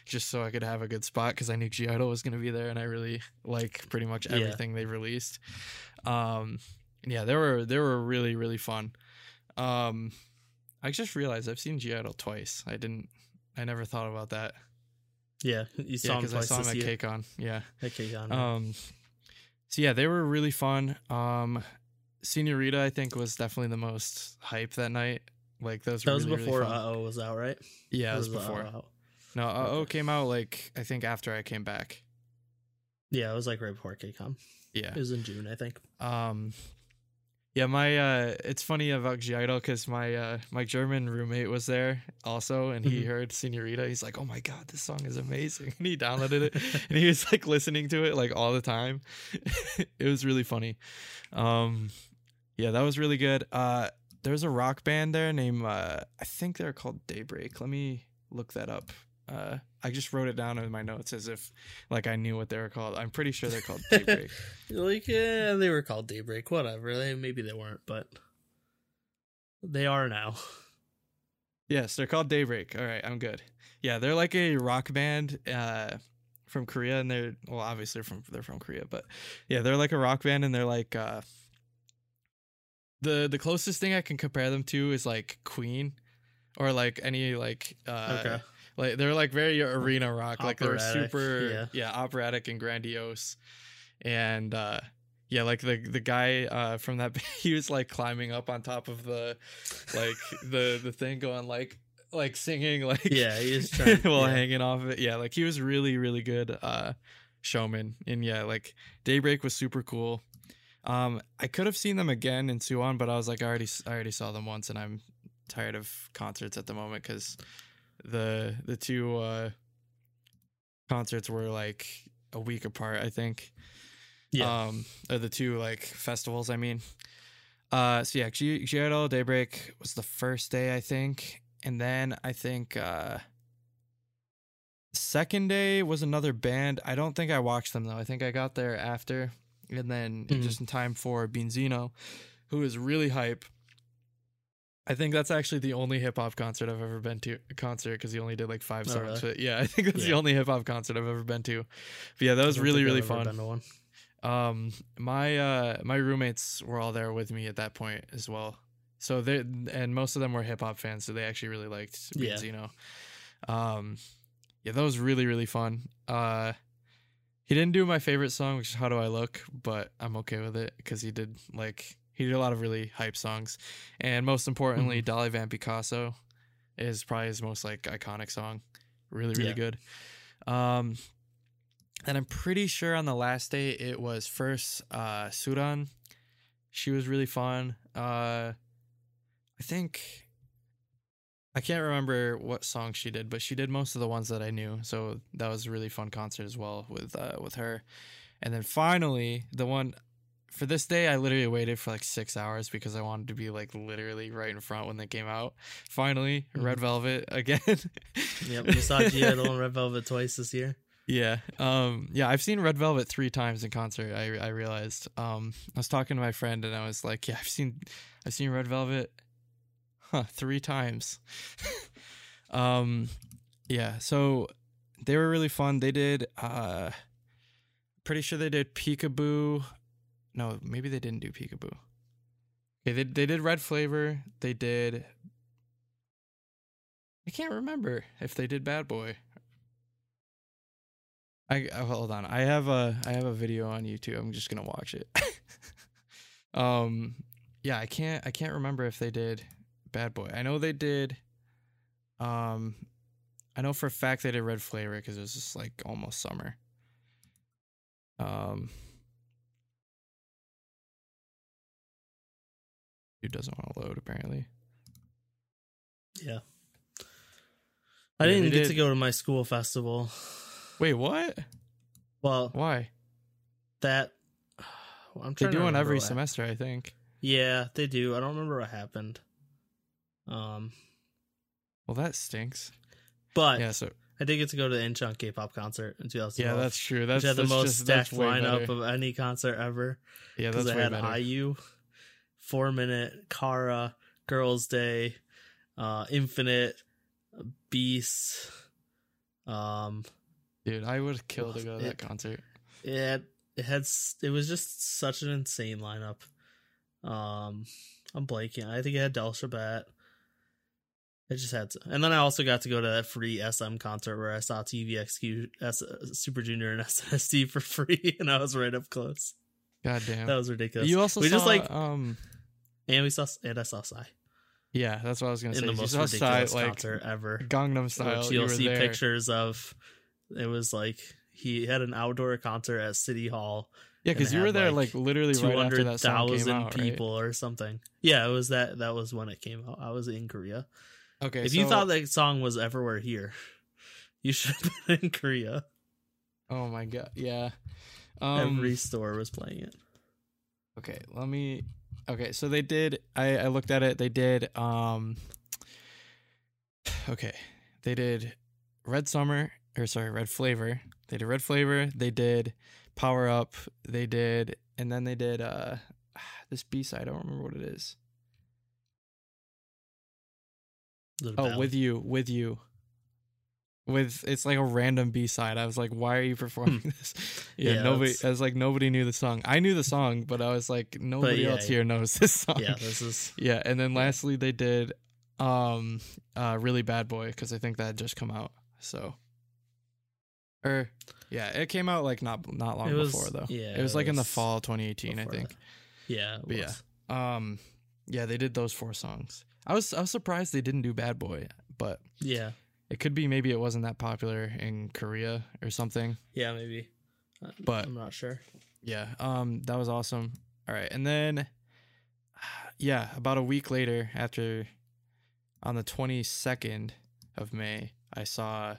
just so I could have a good spot because I knew G-Idle was going to be there, and I really like pretty much everything yeah. they released. um Yeah, they were they were really really fun. Um, I just realized I've seen G-Idle twice. I didn't, I never thought about that. Yeah, you saw yeah, him twice. I saw him at K-Con. Yeah, at K-Con. Um, so yeah, they were really fun. Um, Senorita, I think, was definitely the most hype that night. Like those. That were was really, before really Uh-Oh was out, right? Yeah, that was, was before. Uh-oh. No, Uh-Oh okay. came out like I think after I came back. Yeah, it was like right before K-Con. Yeah, it was in June, I think. Um. Yeah, my uh, it's funny about G-Idle because my uh, my German roommate was there also, and he mm-hmm. heard Senorita. He's like, "Oh my god, this song is amazing!" And he downloaded it, and he was like listening to it like all the time. It was really funny. Um, yeah, that was really good. Uh, there's a rock band there named, uh, I think they're called Daybreak. Let me look that up. Uh, I just wrote it down in my notes as if like I knew what they were called. I'm pretty sure they're called Daybreak. Like, yeah, they were called Daybreak. Whatever. They, maybe they weren't, but they are now. Yes, they're called Daybreak. All right, I'm good. Yeah, they're like a rock band uh, from Korea, and they're well, obviously from they're from Korea, but yeah, they're like a rock band, and they're like uh, the the closest thing I can compare them to is like Queen, or like any like uh, okay. Like they're like very arena rock, operatic, like they're super yeah. yeah operatic and grandiose, and uh, yeah, like the the guy uh, from that he was like climbing up on top of the like the the thing going like like singing like yeah he is trying while yeah. hanging off of it yeah like he was really really good uh, showman, and yeah like Daybreak was super cool. Um, I could have seen them again in Suwon, but I was like I already I already saw them once, and I'm tired of concerts at the moment because. The the two uh, concerts were like a week apart, I think. Yeah. Um, or the two like festivals, I mean. Uh, so yeah, G- G-Idle Daybreak was the first day, I think, and then I think uh, second day was another band. I don't think I watched them though. I think I got there after, and then mm-hmm. just in time for Binzino, who is really hype. I think that's actually the only hip hop concert I've ever been to. Concert because he only did like five songs. Oh, really? But yeah, I think that's yeah. the only hip hop concert I've ever been to. But yeah, that was really really fun. Um, my uh, my roommates were all there with me at that point as well. So they and most of them were hip hop fans, so they actually really liked Benzino. Yeah. Um, yeah, that was really really fun. Uh, he didn't do my favorite song, which is How Do I Look, but I'm okay with it because he did like. He did a lot of really hype songs, and most importantly, mm-hmm. Dolly Van Picasso is probably his most like iconic song. Really, really yeah. good. Um, and I'm pretty sure on the last day it was first uh, Suran. She was really fun. Uh, I think I can't remember what song she did, but she did most of the ones that I knew. So that was a really fun concert as well with uh, with her. And then finally, the one. For this day, I literally waited for like six hours because I wanted to be like literally right in front when they came out. Finally, mm-hmm. Red Velvet again. Yep, we saw G-Idle and Red Velvet twice this year. Yeah, um, yeah, I've seen Red Velvet three times in concert. I I realized. Um, I was talking to my friend and I was like, yeah, I've seen, I've seen Red Velvet, huh, three times. um, yeah, so they were really fun. They did, uh, pretty sure they did Peekaboo. No, maybe they didn't do Peekaboo. Okay, they they did Red Flavor. They did. I can't remember if they did Bad Boy. I oh, hold on. I have a I have a video on YouTube. I'm just gonna watch it. um, yeah, I can't I can't remember if they did Bad Boy. I know they did. Um, I know for a fact they did Red Flavor because it was just like almost summer. Um. Who doesn't want to load apparently. Yeah. I yeah, didn't get did. to go to my school festival. Wait, what? Well, why? That well, I'm trying they do to one every semester, happened. I think. Yeah, they do. I don't remember what happened. Um Well, that stinks. But yeah, so I did get to go to the Incheon K-pop concert in two thousand twelve. Yeah, that's true. That's, which had that's the most just, stacked lineup better. Of any concert ever. Yeah, that's way better. Because I had I U. Four Minute, Kara, Girls' Day, uh, Infinite, Beast. Um, Dude, I would kill to go to it, that concert. It it had it was just such an insane lineup. Um, I'm blanking. I think it had Del Shabbat. It just had, to, and then I also got to go to that free S M concert where I saw T V X Q, S, Super Junior, and S N S D for free, and I was right up close. God damn, that was ridiculous. You also we saw, just like um. And we saw, and I saw Psy. Yeah, that's what I was gonna say. In the you most ridiculous Psy, concert like, ever, Gangnam Style. Which you'll you see there. Pictures of. It was like he had an outdoor concert at City Hall. Yeah, because you were there like, like literally right after that song came out, people right? or something. Yeah, it was that. That was when it came out. I was in Korea. Okay, if so, you thought that song was everywhere here, you should have been in Korea. Oh my god! Yeah. Um, Every store was playing it. Okay, let me. Okay, so they did, I, I looked at it, they did, um, okay, they did Red Summer, or sorry, Red Flavor, they did Red Flavor, they did Power Up, they did, and then they did, uh, this B-side, I don't remember what it is. Oh, ballad. With You, With You. With, it's like a random B-side. I was like, why are you performing this? Yeah, yeah nobody, I was like, nobody knew the song. I knew the song, but I was like, nobody yeah, else yeah. here knows this song. Yeah, this is... Yeah, and then lastly, they did um, uh, Really Bad Boy, because I think that had just come out, so... Or, yeah, it came out, like, not not long was, before, though. Yeah, it was, like, it was in the fall of twenty eighteen, I think. That. Yeah, it but, was. Yeah, um, yeah, they did those four songs. I was I was surprised they didn't do Bad Boy, but... Yeah. It could be maybe it wasn't that popular in Korea or something. Yeah, maybe. But I'm not sure. Yeah, um, that was awesome. All right, and then, yeah, about a week later, after on the twenty-second of May, I saw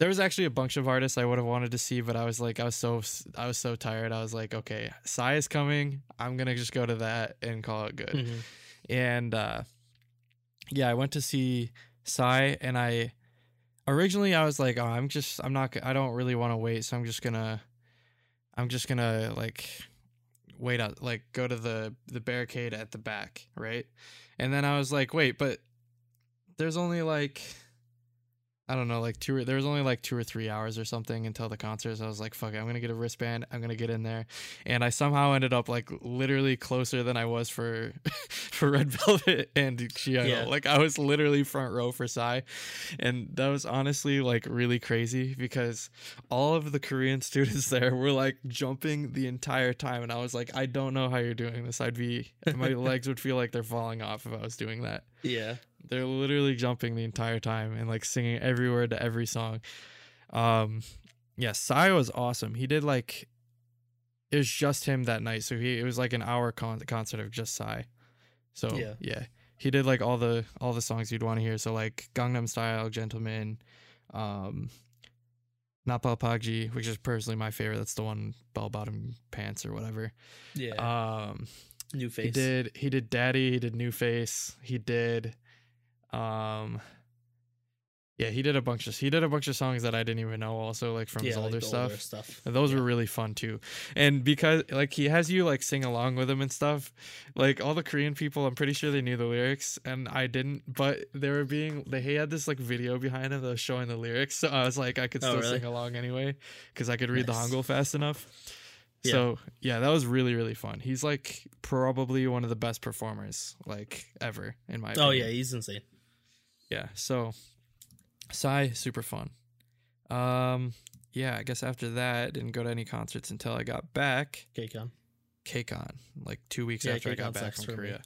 there was actually a bunch of artists I would have wanted to see, but I was like, I was so I was so tired. I was like, okay, Psy is coming. I'm gonna just go to that and call it good. Mm-hmm. And uh, yeah, I went to see Psy, and I originally I was like, oh, I'm just I'm not I don't really want to wait, so I'm just gonna I'm just gonna like wait out, like go to the the barricade at the back, right? And then I was like, wait, but there's only like I don't know like two or, there was only like two or three hours or something until the concert, so I was like, fuck it, I'm gonna get a wristband, I'm gonna get in there. And I somehow ended up like literally closer than I was for for Red Velvet and G-Idle. Yeah. Like I was literally front row for Psy, and that was honestly like really crazy because all of the Korean students there were like jumping the entire time, and I was like, I don't know how you're doing this. I'd be my legs would feel like they're falling off if I was doing that. Yeah. They're literally jumping the entire time and like singing every word to every song. Um, yeah, Psy was awesome. He did like it was just him that night, so he it was like an hour con- concert of just Psy. So yeah. yeah, he did like all the all the songs you'd want to hear. So like Gangnam Style, Gentleman, um, Napal Pagji, which is personally my favorite. That's the one bell bottom pants or whatever. Yeah. Um, New Face. He did he did Daddy. He did New Face. He did. Um, yeah, he did a bunch of he did a bunch of songs that I didn't even know. Also, like from yeah, his older, like stuff. older stuff, and those yeah. were really fun too. And because like he has you like sing along with him and stuff, like all the Korean people, I'm pretty sure they knew the lyrics, and I didn't. But they were being they had this like video behind him that was showing the lyrics, so I was like, I could still oh, really? sing along anyway because I could read nice. the Hangul fast enough. Yeah. So yeah, that was really really fun. He's like probably one of the best performers like ever in my opinion. Oh yeah, he's insane. Yeah, so Psy, super fun. Um, yeah, I guess after that, didn't go to any concerts until I got back. K-Con. K-Con, like two weeks yeah, after K-Con I got back from Korea. Me.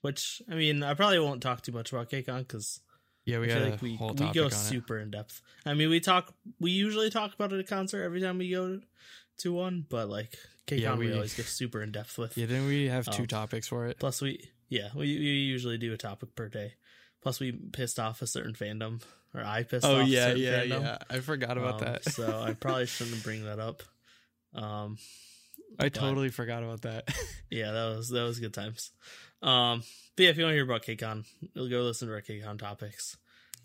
Which, I mean, I probably won't talk too much about K-Con because yeah, we, I feel like we, we go super in depth. I mean, we talk, we usually talk about it at a concert every time we go to one, but like K-Con yeah, we, we always get super in depth with. Yeah, didn't we have um, two topics for it? Plus, we, yeah, we, we usually do a topic per day. Plus, we pissed off a certain fandom, or I pissed oh, off yeah, a certain yeah, fandom. Oh, yeah, yeah, I forgot about um, that. So I probably shouldn't bring that up. Um, I totally forgot about that. yeah, that was that was good times. Um, but yeah, if you want to hear about K-Con, you'll go listen to our K-Con topics.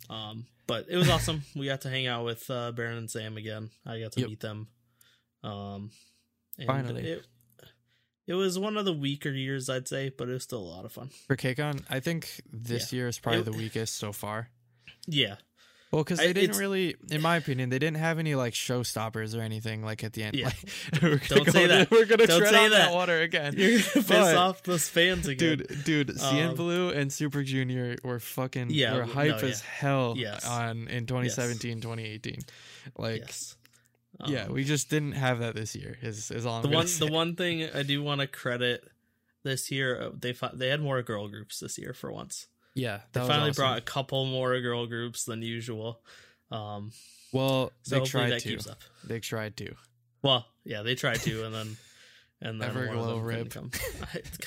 Um, but it was awesome. We got to hang out with uh, Baron and Sam again. I got to yep. meet them. Um, and Finally. It, It was one of the weaker years, I'd say, but it was still a lot of fun. For K-Con, I think this yeah. year is probably it, the weakest so far. Yeah. Well, because they didn't really, in my opinion, they didn't have any like showstoppers or anything like at the end. Yeah. Like, we're Don't say go, that. We're going to tread on that. that water again. You're going to piss off those fans again. Dude, dude, um, CNBLUE and Super Junior were fucking yeah, were hype no, as yeah. hell yes. on in twenty seventeen, yes. twenty eighteen. Like... Yes. Um, yeah, we just didn't have that this year. Is is all I'm the one say. the one thing I do want to credit this year. They they had more girl groups this year for once. Yeah, that they was finally awesome. Brought a couple more girl groups than usual. Um, well, so they tried that to. Keeps up. They tried to. Well, yeah, they tried to, and then And then Everglow rip.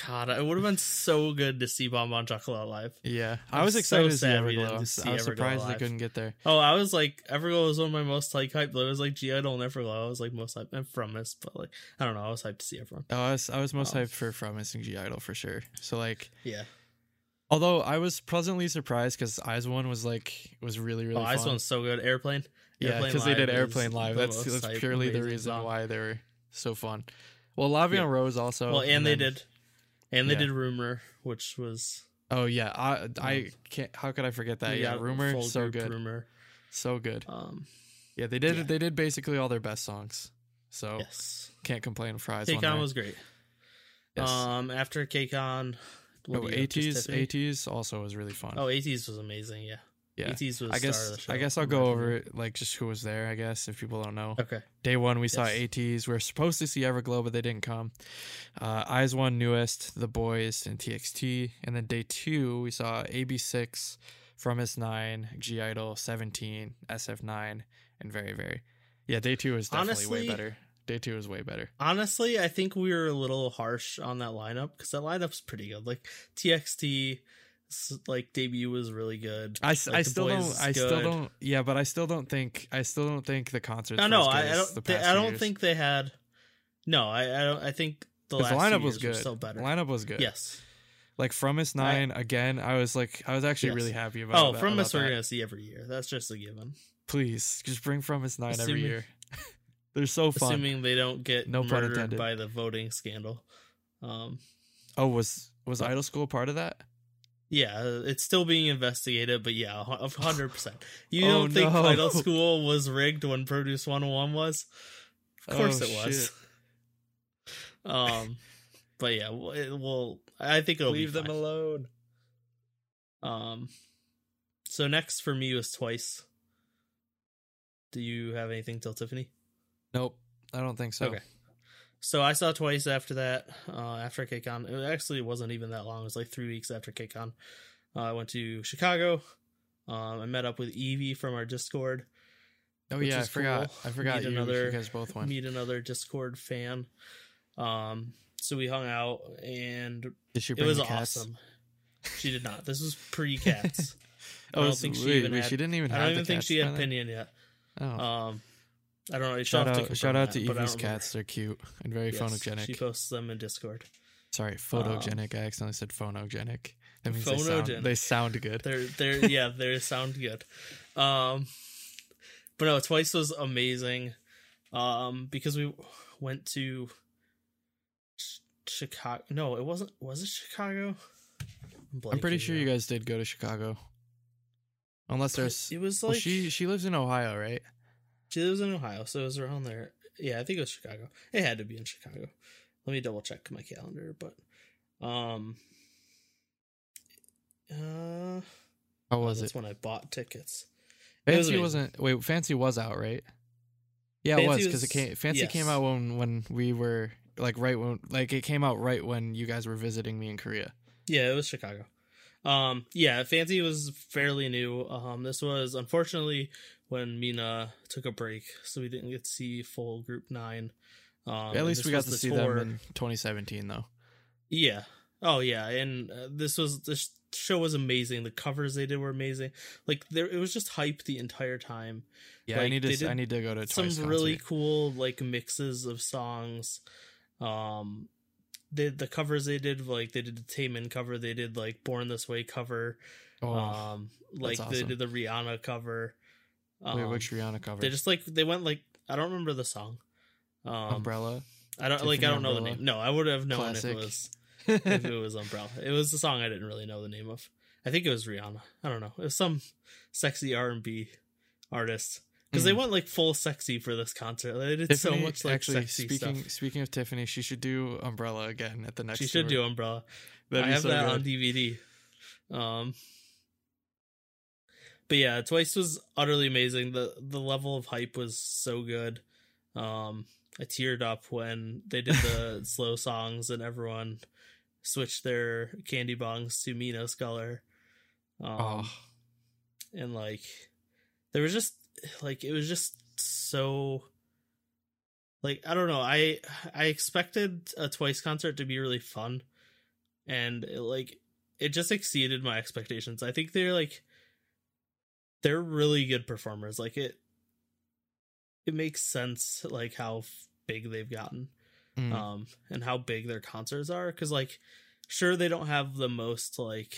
God, it would have been so good to see Bonbon Chocolat live. Yeah. I was, was excited so to, see to see Everglow. I was Everglow surprised live. They couldn't get there. Oh, I was like, Everglow was one of my most like hyped. It was like G-Idle and Everglow. I was like most hyped from this, but like, I don't know. I was hyped to see everyone. Oh, I was, I was most oh. hyped for Promise and G-Idle for sure. So like, yeah. Although I was pleasantly surprised because I Z one was like, was really, really oh, fun. I Z one's so good. Airplane. Airplane yeah, because they did Airplane live. That's, that's purely the reason song. Why they were so fun. Well, Lavion yeah. Rose also. Well, and, and they then, did, and they yeah. did Rumor, which was. Oh yeah, I I can't. How could I forget that? Yeah, yeah Rumor, so good. Rumor, so good. Um, yeah, they did. Yeah. They did basically all their best songs. So yes. Can't complain. Fries. K-Con was great. Yes. Um, after K-Con. Oh, ATs also was really fun. Oh, ATs was amazing. Yeah. Yeah. ATs was I guess, star of the show. I guess I'll go over it, like just who was there, I guess, if people don't know. Okay. Day one, we yes. saw ATs. We were supposed to see Everglow, but they didn't come. Uh, I Z one, Newest, The Boys, and T X T. And then day two, we saw A B six, From S nine, G-Idle, seventeen, S F nine, and Very Very. Yeah, day two is definitely Honestly, way better. Day two is way better. Honestly, I think we were a little harsh on that lineup because that lineup's pretty good. Like T X T... like debut was really good. I, like I still don't. I good. still don't. Yeah, but I still don't think. I still don't think the concerts. No, no, I, I don't. The they, I don't years. think they had. No, I. I don't. I think the last lineup was good. Still better. The lineup was good. Yes. Like From S nine I, again. I was like, I was actually yes. really happy about. Oh, that, From Us, we're that. gonna see every year. That's just a given. Please, just bring From S nine assuming, every year. They're so fun. Assuming they don't get no murdered pun intended by the voting scandal. Um. Oh, was was Idol School part of that? Yeah, it's still being investigated, but yeah, one hundred percent. You oh, don't think no. Idol School was rigged when Produce one oh one was? Of course oh, it was. Shit. Um, but yeah, it will. I think it'll leave be them alone. Um, so next for me was Twice. Do you have anything till Tiffany? Nope, I don't think so. Okay. So I saw Twice after that, uh, after K-Con. It actually wasn't even that long. It was like three weeks after K-Con. Uh, I went to Chicago. Um, I met up with Evie from our Discord. Oh, yeah, I forgot. Cool. I forgot meet you, another, you guys both went. Meet another Discord fan. Um, so we hung out, and did she bring it was cats? Awesome. She did not. This was pre-cats. oh, I don't so think she, even wait, had, she didn't even I don't even think she had Pinion yet. Oh. Um, I don't know. Shout out, shout out to Evie's cats. They're cute and very yes, phonogenic. She posts them in Discord. Sorry, photogenic. Um, I accidentally said phonogenic. That means phonogenic. They, sound, they sound good. They're, they're, yeah, they sound good. Um, but no, Twice was amazing um, because we went to ch- Chicago. No, it wasn't. Was it Chicago? I'm, I'm pretty sure now. You guys did go to Chicago. Unless there's... It was like... Well, she, she lives in Ohio, right? She lives in Ohio, so it was around there. Yeah, I think it was Chicago. It had to be in Chicago. Let me double check my calendar, but um uh how was oh, that's it? When I bought tickets. Fancy was wasn't wait, Fancy was out, right? Yeah, Fancy it was because it came Fancy yes. came out when when we were like right when like it came out right when you guys were visiting me in Korea. Yeah, it was Chicago. Um yeah, Fancy was fairly new. Um this was unfortunately when Mina took a break, so we didn't get to see full Group nine. Um, At least we got to see tour. them in twenty seventeen, though. Yeah. Oh, yeah. And uh, this was this show was amazing. The covers they did were amazing. Like there, it was just hype the entire time. Yeah, like, I need to. I need to go to some Twice really concert. Cool like mixes of songs. Um, the the covers they did like they did the Taemin cover, they did like Born This Way cover. Oh, um, like awesome. They did the Rihanna cover. Wait, which Rihanna cover? Um, they just like they went like I don't remember the song. Um, Umbrella. I don't Tiffany like I don't Umbrella. know the name. No, I would have known Classic. if it was if it was Umbrella. It was the song I didn't really know the name of. I think it was Rihanna. I don't know. It was some sexy R and B artist because mm. they went like full sexy for this concert. They did Tiffany, so much like actually, sexy speaking, stuff. Speaking of Tiffany, she should do Umbrella again at the next. She should tour. do Umbrella. That'd I have so that good. on D V D. Um. But yeah, Twice was utterly amazing. The the level of hype was so good. Um, I teared up when they did the slow songs and everyone switched their candy bongs to Mina's color. Um, oh. And like, there was just like, it was just so like, I don't know. I I expected a Twice concert to be really fun, and it, like, it just exceeded my expectations. I think they're like they're really good performers. Like, it it makes sense like how big they've gotten, mm. um, and how big their concerts are. Because, like, sure, they don't have the most like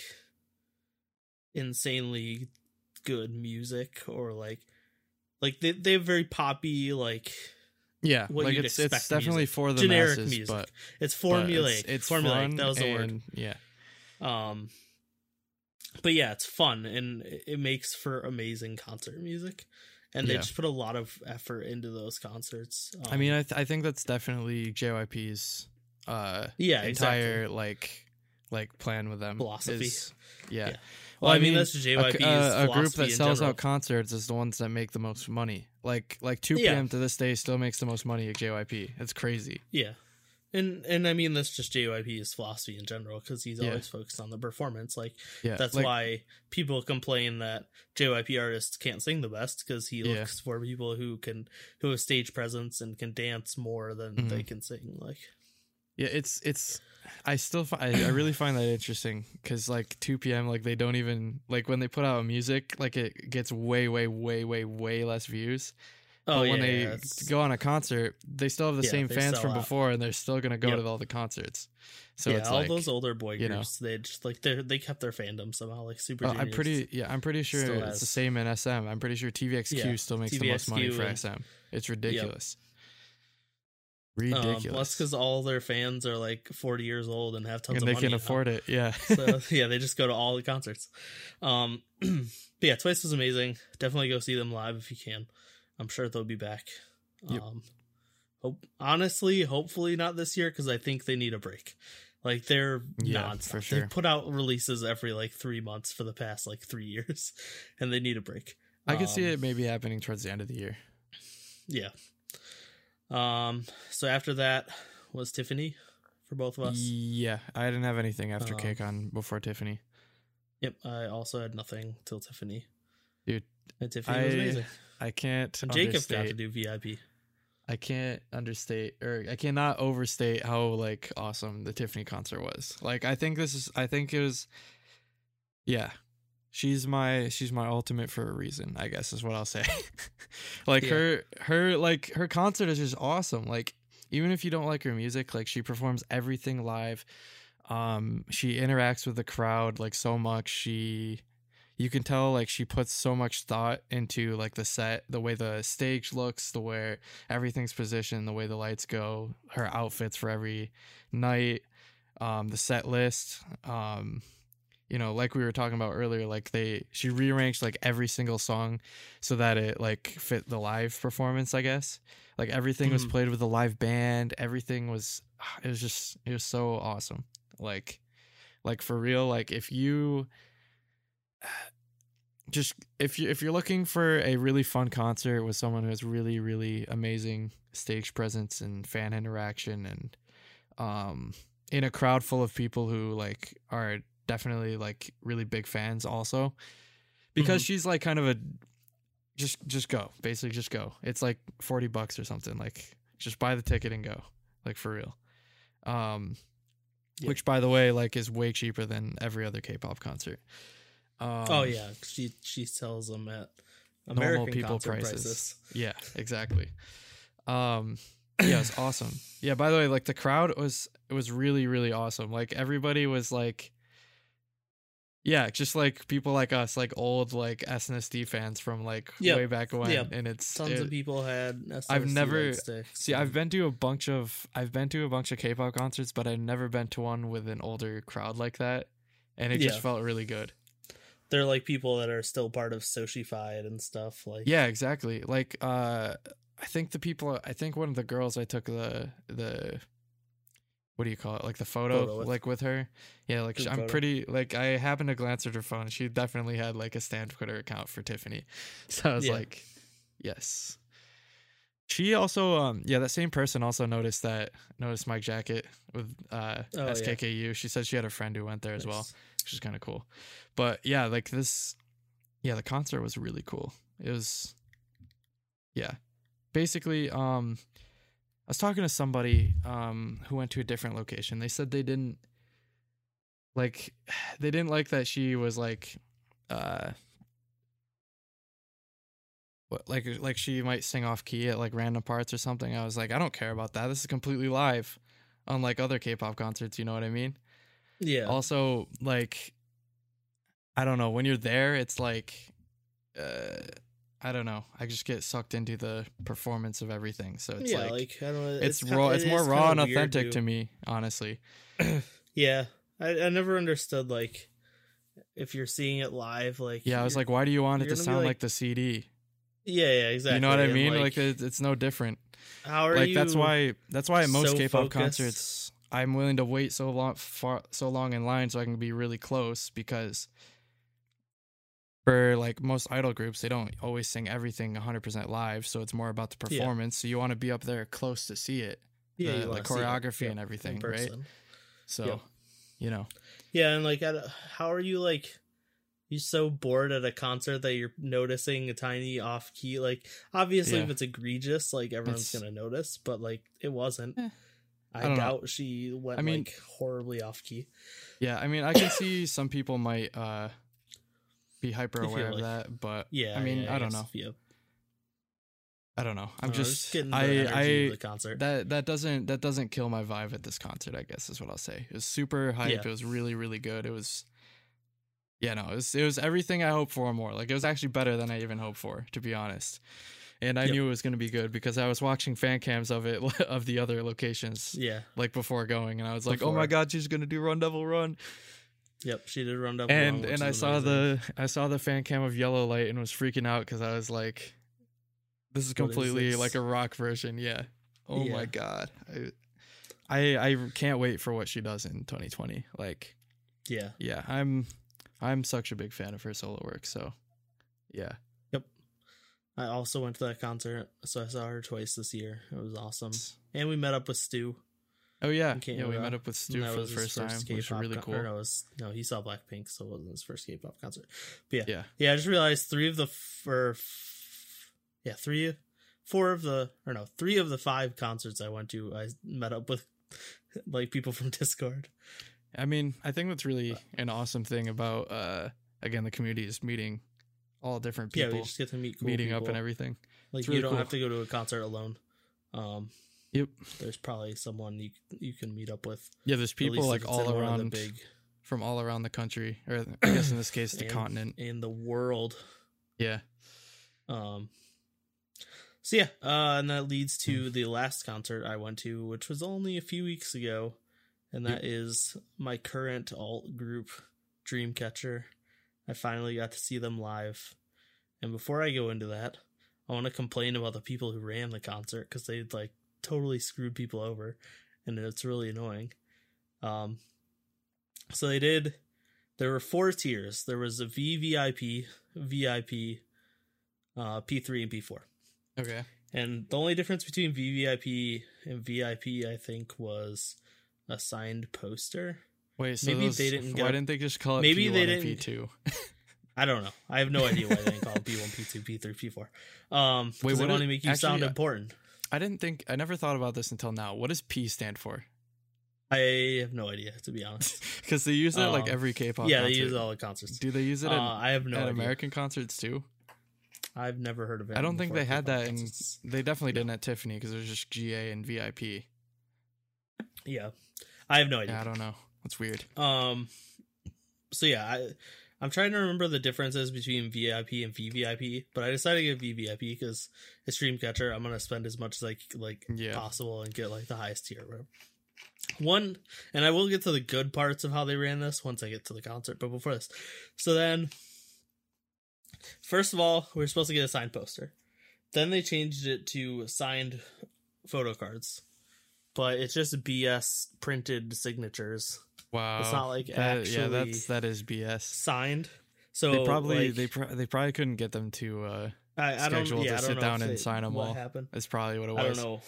insanely good music, or like like they they have very poppy, like, yeah, what like you'd it's, expect it's definitely music. For the generic masses, music. But it's formulaic. It's, it's formulaic. Fun, that was the and, word. Yeah. Um, but yeah, it's fun, and it makes for amazing concert music, and they yeah. just put a lot of effort into those concerts. Um, I mean, I th- I think that's definitely J Y P's uh yeah, entire exactly. like like plan with them philosophy. Is, yeah. yeah. Well, well, I mean, mean that's J Y P's a, a, a group that sells general. out concerts is the ones that make the most money. Like like two P M yeah. to this day still makes the most money at J Y P. It's crazy. Yeah. And and I mean, that's just J Y P's philosophy in general, because he's always yeah. focused on the performance. Like, yeah. that's like, why people complain that J Y P artists can't sing the best, because he looks yeah. for people who can who have stage presence and can dance more than mm-hmm. they can sing. Like, yeah, it's it's. I still find, I, I really find that interesting, because like two P M, like, they don't even like when they put out music, like, it gets way way way way way less views. But oh, when yeah, they yeah, go on a concert, they still have the yeah, same fans from out. before, and they're still going to go yep. to all the concerts. So yeah, it's all like, those older boy groups, you know, they just like they they kept their fandom somehow. Like, Super Junior. Uh, I'm pretty yeah, I'm pretty sure it's has. the same in S M. I'm pretty sure T V X Q yeah, still makes T V X Q the most money for and, S M. It's ridiculous. Yep. Ridiculous. Um, plus, because all their fans are like forty years old and have tons and of money. And they can afford now. it. Yeah. So yeah, they just go to all the concerts. Um, but yeah, Twice was amazing. Definitely go see them live if you can. I'm sure they'll be back. Yep. Um, hope, honestly, hopefully not this year, because I think they need a break. Like, they're yeah, nonstop. For sure. They put out releases every like three months for the past like three years, and they need a break. I um, could see it maybe happening towards the end of the year. Yeah. Um. So after that was Tiffany for both of us. Yeah, I didn't have anything after um, K-Con before Tiffany. Yep, I also had nothing till Tiffany. Dude, and Tiffany I, was amazing. I can't. And Jacob got to do V I P. I can't understate, or I cannot overstate how like awesome the Tiffany concert was. Like, I think this is. I think it was. Yeah, she's my she's my ultimate for a reason, I guess, is what I'll say. Like, yeah. her her like her concert is just awesome. Like, even if you don't like her music, like, she performs everything live. Um, she interacts with the crowd like so much. She. You can tell, like, she puts so much thought into, like, the set, the way the stage looks, the way everything's positioned, the way the lights go, her outfits for every night, um, the set list. Um, you know, like we were talking about earlier, like, they she rearranged, like, every single song so that it, like, fit the live performance, I guess. Like, everything mm. was played with a live band. Everything was, it was just, it was so awesome. Like, like, for real, like, if you... just if you if you're looking for a really fun concert with someone who has really really amazing stage presence and fan interaction, and um in a crowd full of people who like are definitely like really big fans also, because mm-hmm. she's like kind of a just just go basically just go. It's like forty bucks or something, like just buy the ticket and go, like, for real. Um yeah. Which, by the way, like, is way cheaper than every other K-pop concert. Um, oh yeah, she she sells them at American normal people prices. prices. Yeah, exactly. Um, yeah, it's awesome. Yeah, by the way, like, the crowd was it was really really awesome. Like, everybody was like, yeah, just like people like us, like old like S N S D fans from like yep. way back when. Yep. And it's tons it, of people had. S N S D I've never see. I've been to a bunch of I've been to a bunch of K-pop concerts, but I've never been to one with an older crowd like that, and it yeah. just felt really good. They're like people that are still part of Soci-fied and stuff. Like, yeah, exactly. Like, uh, I think the people, I think one of the girls I took the, the, what do you call it? Like the photo, photo with, like with her. Yeah. Like, she, I'm pretty, like, I happened to glance at her phone. She definitely had like a stan Twitter account for Tiffany. So I was yeah. like, yes. She also, um, yeah, that same person also noticed that, noticed my jacket with uh, oh, S K K U. Yeah. She said she had a friend who went there nice. as well, which is kind of cool. But yeah, like this, yeah, the concert was really cool. It was, yeah, basically, um, I was talking to somebody um, who went to a different location. They said they didn't like, they didn't like that she was like, uh, what, like, like she might sing off key at like random parts or something. I was like, I don't care about that. This is completely live, unlike other K-pop concerts. You know what I mean? Yeah. Also, like, I don't know, when you're there, it's like, uh, I don't know, I just get sucked into the performance of everything. So it's yeah, like, like I don't know, it's, it's raw. It's more raw and authentic weird, to me, honestly. Yeah. I, I never understood, like, if you're seeing it live, like, yeah, I was like, why do you want it to sound like, like the C D? Yeah, yeah, exactly. You know what and I mean? Like, like it, it's no different. How are like, you? That's why. That's why at most so K-pop focused? concerts, I'm willing to wait so long, far, so long in line, so I can be really close. Because for like most idol groups, they don't always sing everything one hundred percent live, so it's more about the performance. Yeah. So you want to be up there close to see it, yeah, the, the choreography it. and everything, yeah, right? So. Yeah. You know, yeah, and like, how are you like, you so bored at a concert that you're noticing a tiny off key? Like, obviously, yeah. if it's egregious, like everyone's it's, gonna notice, but like it wasn't. Eh, I, I doubt know. she went I mean, like horribly off key. Yeah, I mean, I can see some people might uh be hyper aware like, of that, but yeah, I mean, yeah, I, I don't know. Yeah. I don't know. I'm no, just, just getting the I, energy I, of the concert. That that doesn't that doesn't kill my vibe at this concert, I guess is what I'll say. It was super hype. Yeah. It was really, really good. It was yeah, no, it was it was everything I hoped for and more. Like, it was actually better than I even hoped for, to be honest. And I yep. knew it was gonna be good because I was watching fan cams of it of the other locations. Yeah. Like before going, and I was before. like, oh my god, she's gonna do Run Devil Run. Yep, she did Run Devil and, Run. And and I saw the I saw the fan cam of Yellow Light and was freaking out because I was like, this is completely is this? like a rock version. Yeah. Oh yeah. my God. I, I, I can't wait for what she does in twenty twenty. Like, yeah. Yeah. I'm, I'm such a big fan of her solo work. So yeah. Yep. I also went to that concert. So I saw her twice this year. It was awesome. And we met up with Stu. Oh yeah. Yeah. We met up with Stu for the first time, which was really cool. Or no, it was, no, he saw Blackpink. So it wasn't his first K-pop concert. But yeah. Yeah. Yeah. I just realized three of the first, Yeah, three, four of the, or no, three of the five concerts I went to, I met up with, like, people from Discord. I mean, I think that's really an awesome thing about, uh, again, the community is meeting all different people. Yeah, we just get to meet cool meeting people. up and everything. Like, really you don't cool. have to go to a concert alone. Um, yep. There's probably someone you you can meet up with. Yeah, there's people, like, all around, the big... from all around the country, or I guess in this case, the and, continent. And the world. Yeah. Um. So yeah, uh, and that leads to the last concert I went to, which was only a few weeks ago, and that is my current alt group, Dreamcatcher. I finally got to see them live, and before I go into that, I want to complain about the people who ran the concert, because they like totally screwed people over, and it's really annoying. Um, so they did, there were four tiers. There was a V V I P, V I P, uh, P three, and P four. Okay. And the only difference between V V I P and V I P, I think, was a signed poster. Wait, so maybe those, they didn't. Why get, didn't they just call it maybe P one they didn't, and P two? I don't know. I have no idea why they didn't call it P one, P two, P three, P four. Um, Wait, what? They want to make you actually sound important. I didn't think. I never thought about this until now. What does P stand for? I have no idea, to be honest. Because they use it um, like every K-pop. Yeah, concert. They use it all the concerts. Do they use it? At, uh, I have no at idea. American concerts too. I've never heard of it. I don't think they had that, and they definitely didn't at Tiffany because it was just G A and V I P. Yeah, I have no idea. Yeah, I don't know. That's weird. Um, so yeah, I, I'm trying to remember the differences between V I P and V V I P, but I decided to get V V I P because it's Dreamcatcher. I'm gonna spend as much as like like yeah. possible and get like the highest tier. Whatever. One, and I will get to the good parts of how they ran this once I get to the concert, but before this, so then. First of all, we were supposed to get a signed poster. Then they changed it to signed photo cards. But it's just B S printed signatures. Wow. It's not like that, actually yeah, that's, that is B S. Signed. So they probably like, they pr- they probably couldn't get them to uh, I, I schedule yeah, to sit down and they, sign them all. Happened. That's probably what it was. I don't know.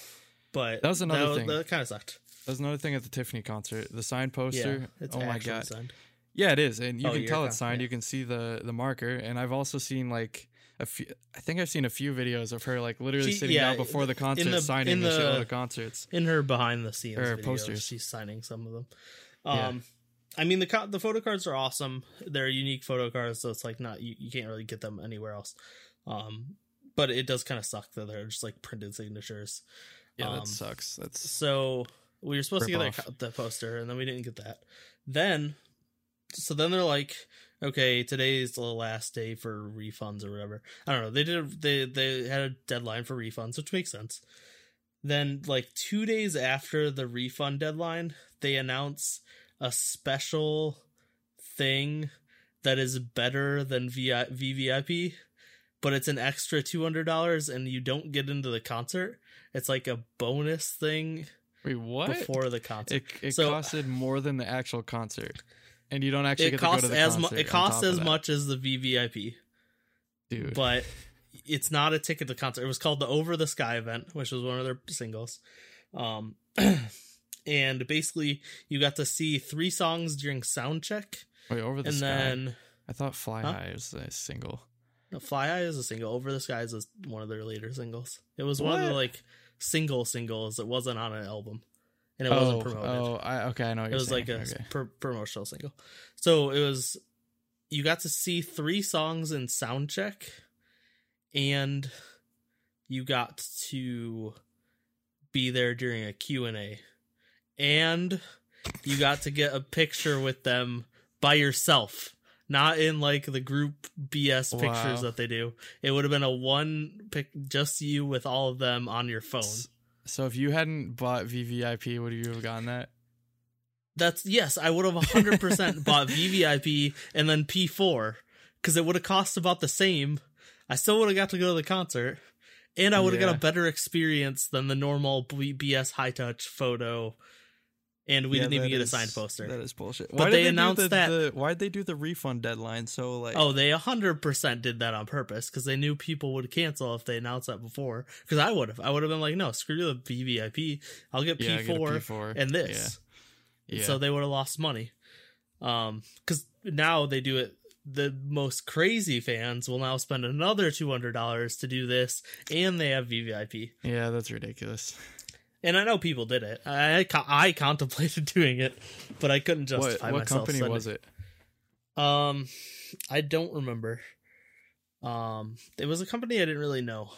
But that was another that, thing. That kind of sucked. That was another thing at the Tiffany concert. The signed poster. Yeah, it's oh my God. Signed. Yeah, it is, and you oh, can tell it's signed. Yeah. You can see the the marker, and I've also seen like a few, I think I've seen a few videos of her like literally she, sitting yeah, down before the concert in the, signing in the, the, the concerts in her behind the scenes or videos, posters. She's signing some of them. Um, yeah. I mean, the co- the photo cards are awesome. They're unique photo cards, so it's like not you, you can't really get them anywhere else. Um, but it does kind of suck that they're just like printed signatures. Yeah, um, that sucks. That's so we were supposed to get that, the poster, and then we didn't get that. Then, so then they're like, okay, today's the last day for refunds or whatever. I don't know. They did. A, they they had a deadline for refunds, which makes sense. Then, like two days after the refund deadline, they announce a special thing that is better than V V I P, but it's an extra two hundred dollars and you don't get into the concert. It's like a bonus thing. Wait, what? Before the concert. It, it so, costed more than the actual concert and you don't actually get to go to the as concert. Mu- it costs as much as the V V I P. Dude. But it's not a ticket to concert. It was called the Over the Sky event, which was one of their singles. Um, And basically, you got to see three songs during soundcheck. Wait, Over the and Sky? Then, I thought Fly huh? High is a single. No, Fly High is a single. Over the Sky is a, one of their later singles. It was what? one of the like single singles. It wasn't on an album. And it oh, wasn't promoted. Oh, I, okay, I know what you're saying. It was saying. like a okay. pr- promotional single. So it was, you got to see three songs in soundcheck. And you got to be there during a Q and A. And you got to get a picture with them by yourself, not in like the group B S wow. pictures that they do. It would have been a one pic, just you with all of them on your phone. So if you hadn't bought V V I P, would you have gotten that? That's yes, I would have one hundred percent bought V V I P and then P four because it would have cost about the same. I still would have got to go to the concert. And I would have yeah. got a better experience than the normal B S high touch photo. And we yeah, didn't even get is, a signed poster. That is bullshit. But why they, they announced the, that. The, why'd they do the refund deadline? So like, oh, they one hundred percent did that on purpose because they knew people would cancel if they announced that before. Because I would have. I would have been like, no, screw the V V I P. I'll get, yeah, P four, get P four and this. Yeah. Yeah. So they would have lost money. Um, because now they do it. The most crazy fans will now spend another two hundred dollars to do this, and they have V V I P. Yeah, that's ridiculous. And I know people did it. I I contemplated doing it, but I couldn't justify what, what myself. What company was it? it? Um, I don't remember. Um, it was a company I didn't really know,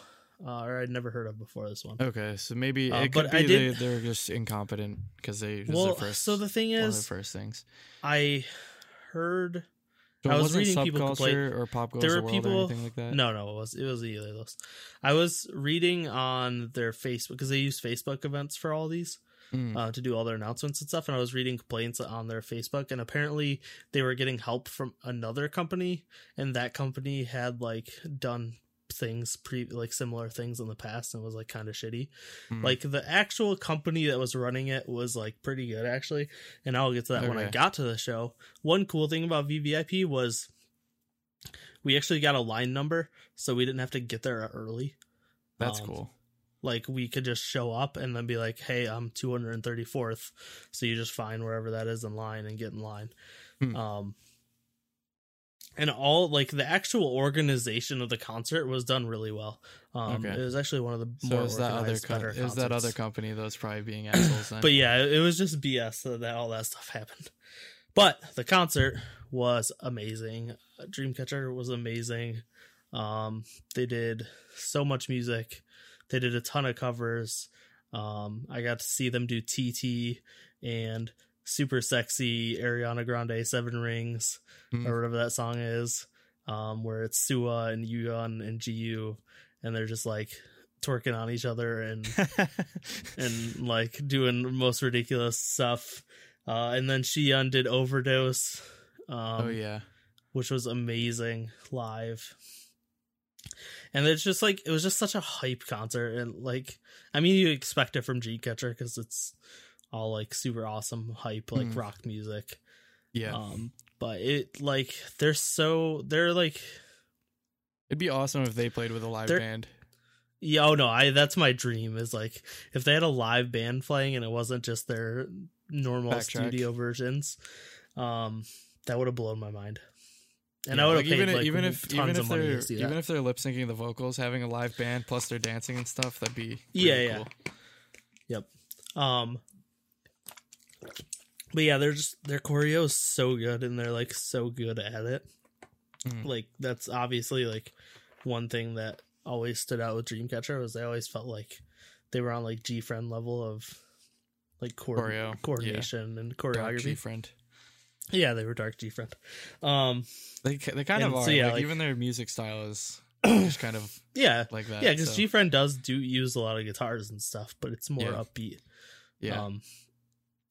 uh, or I'd never heard of before this one. Okay, so maybe it uh, could be they, they're just incompetent because they. Well, their first, so the thing is, one of their first things I heard. So I was reading people complain. Or Pop Goes there were the people, or anything like that? No, no, it was it was either of those. I was reading on their Facebook because they use Facebook events for all these mm. uh, to do all their announcements and stuff. And I was reading complaints on their Facebook, and apparently they were getting help from another company, and that company had like done things pre like similar things in the past and was like kind of shitty. Mm. Like the actual company that was running it was like pretty good actually, and I'll get to that okay. when I got to the show. One cool thing about V V I P was we actually got a line number, so we didn't have to get there early. That's um, cool. Like we could just show up and then be like, hey, I'm two hundred thirty-fourth, so you just find wherever that is in line and get in line. Mm. um And all like the actual organization of the concert was done really well. Um, okay. It was actually one of the more so is that other com- better concerts. Is that other company that was probably being assholes? Then? But yeah, it was just B S that, that all that stuff happened. But the concert was amazing. Dreamcatcher was amazing. Um, they did so much music. They did a ton of covers. Um, I got to see them do T T and Super Sexy, Ariana Grande, Seven Rings, mm. or whatever that song is, um, where it's Suwa and Yoon and G U, and they're just like twerking on each other and and like doing most ridiculous stuff. Uh, and then Sheehan did Overdose. Um, oh yeah, which was amazing live. And it's just like it was just such a hype concert, and like I mean you expect it from Dreamcatcher because it's all like super awesome hype like mm. rock music. Yeah. Um but it like they're so they're like it'd be awesome if they played with a live band. Yeah, oh no, I that's my dream is like if they had a live band playing and it wasn't just their normal Backtrack. studio versions. Um that would have blown my mind. And yeah, I would have like paid even, like even if tons even of if money to see that. Even if they're lip syncing the vocals, having a live band plus they're dancing and stuff, that'd be yeah, yeah, cool. Yep. Um, but yeah, they're just their choreo is so good, and they're like so good at it. Mm. Like that's obviously like one thing that always stood out with Dreamcatcher was they always felt like they were on like G-Friend level of like co- choreo coordination yeah. and choreography. G-Friend. Yeah, they were dark G-Friend. Um, they they kind of are. So yeah, like, like, even their music style is just kind of yeah, like that. Yeah, because so. G-Friend does do use a lot of guitars and stuff, but it's more yeah. upbeat. Yeah. Um,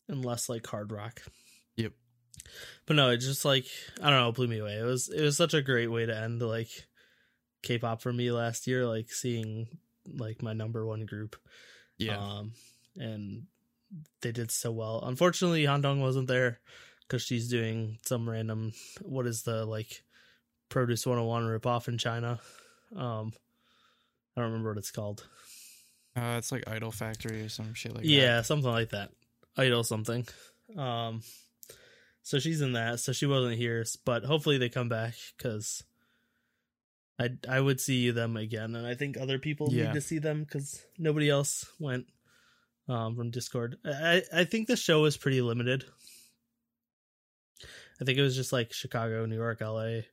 and less like hard rock. Yep. But no, it just like I don't know, it blew me away. It was it was such a great way to end like K-pop for me last year, like seeing like my number one group. Yeah. Um, and they did so well. Unfortunately, Handong wasn't there. Because she's doing some random, what is the, like, Produce one oh one ripoff in China? Um, I don't remember what it's called. Uh, it's like Idol Factory or some shit like yeah, that. Yeah, something like that. Idol something. Um, so she's in that, so she wasn't here. But hopefully they come back, because I, I would see them again. And I think other people yeah. need to see them, because nobody else went um, from Discord. I, I think the show was pretty limited. I think it was just like Chicago, New York, L A,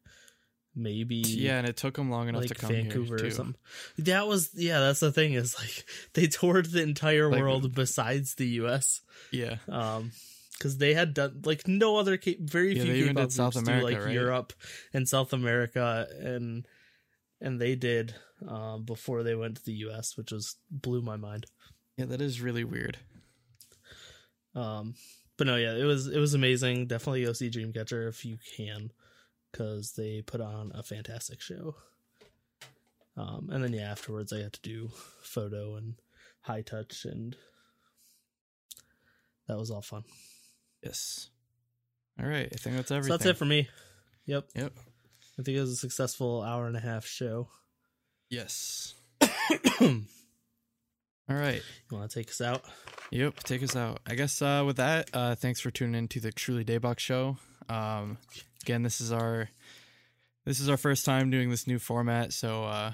maybe. Yeah, and it took them long enough like to come Vancouver here too. Or something. That was yeah. That's the thing is like they toured the entire like, world besides the U S. Yeah, um, because they had done like no other K- very yeah, few K-pop groups South America, do like right? Europe and South America and and they did um, before they went to the U S, which was blew my mind. Yeah, that is really weird. Um. But no, yeah, it was it was amazing. Definitely go see Dreamcatcher if you can, because they put on a fantastic show. Um, and then yeah, afterwards I had to do photo and high touch, and that was all fun. Yes. All right, I think that's everything. So that's it for me. Yep. Yep. I think it was a successful hour and a half show. Yes. All right. You want to take us out? Yep, take us out. I guess uh, with that, uh, thanks for tuning in to the Truly Daebak Show. Um, again, this is our this is our first time doing this new format, so uh,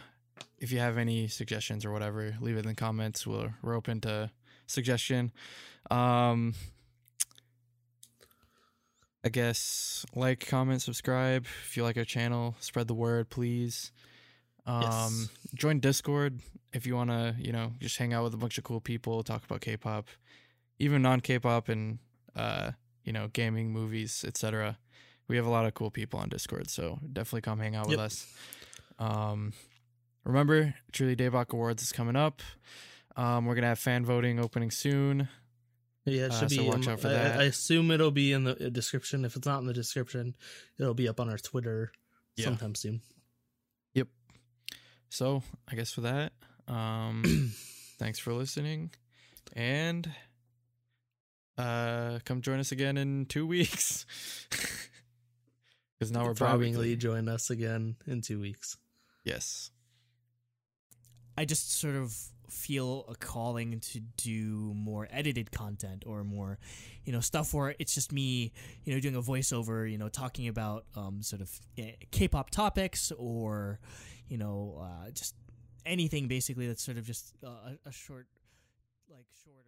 if you have any suggestions or whatever, leave it in the comments. We'll, we're open to suggestion. Um, I guess like, comment, subscribe. If you like our channel, spread the word, please. Um, yes. Join Discord if you want to, you know, just hang out with a bunch of cool people, talk about K-pop, even non-K-pop and, uh, you know, gaming, movies, et cetera. We have a lot of cool people on Discord, so definitely come hang out yep. with us. Um, remember, Truly Daebak Awards is coming up. Um, we're going to have fan voting opening soon. Yeah, it should uh, be. So watch um, out for I, that. I assume it'll be in the description. If it's not in the description, it'll be up on our Twitter yeah. sometime soon. So, I guess for that, um, thanks for listening, and uh, come join us again in two weeks. Because now we're probably join us again in two weeks. Yes. I just sort of feel a calling to do more edited content or more, you know, stuff where it's just me, you know, doing a voiceover, you know, talking about um, sort of K-pop topics or. You know, uh, just anything basically that's sort of just uh, a short, like shorter.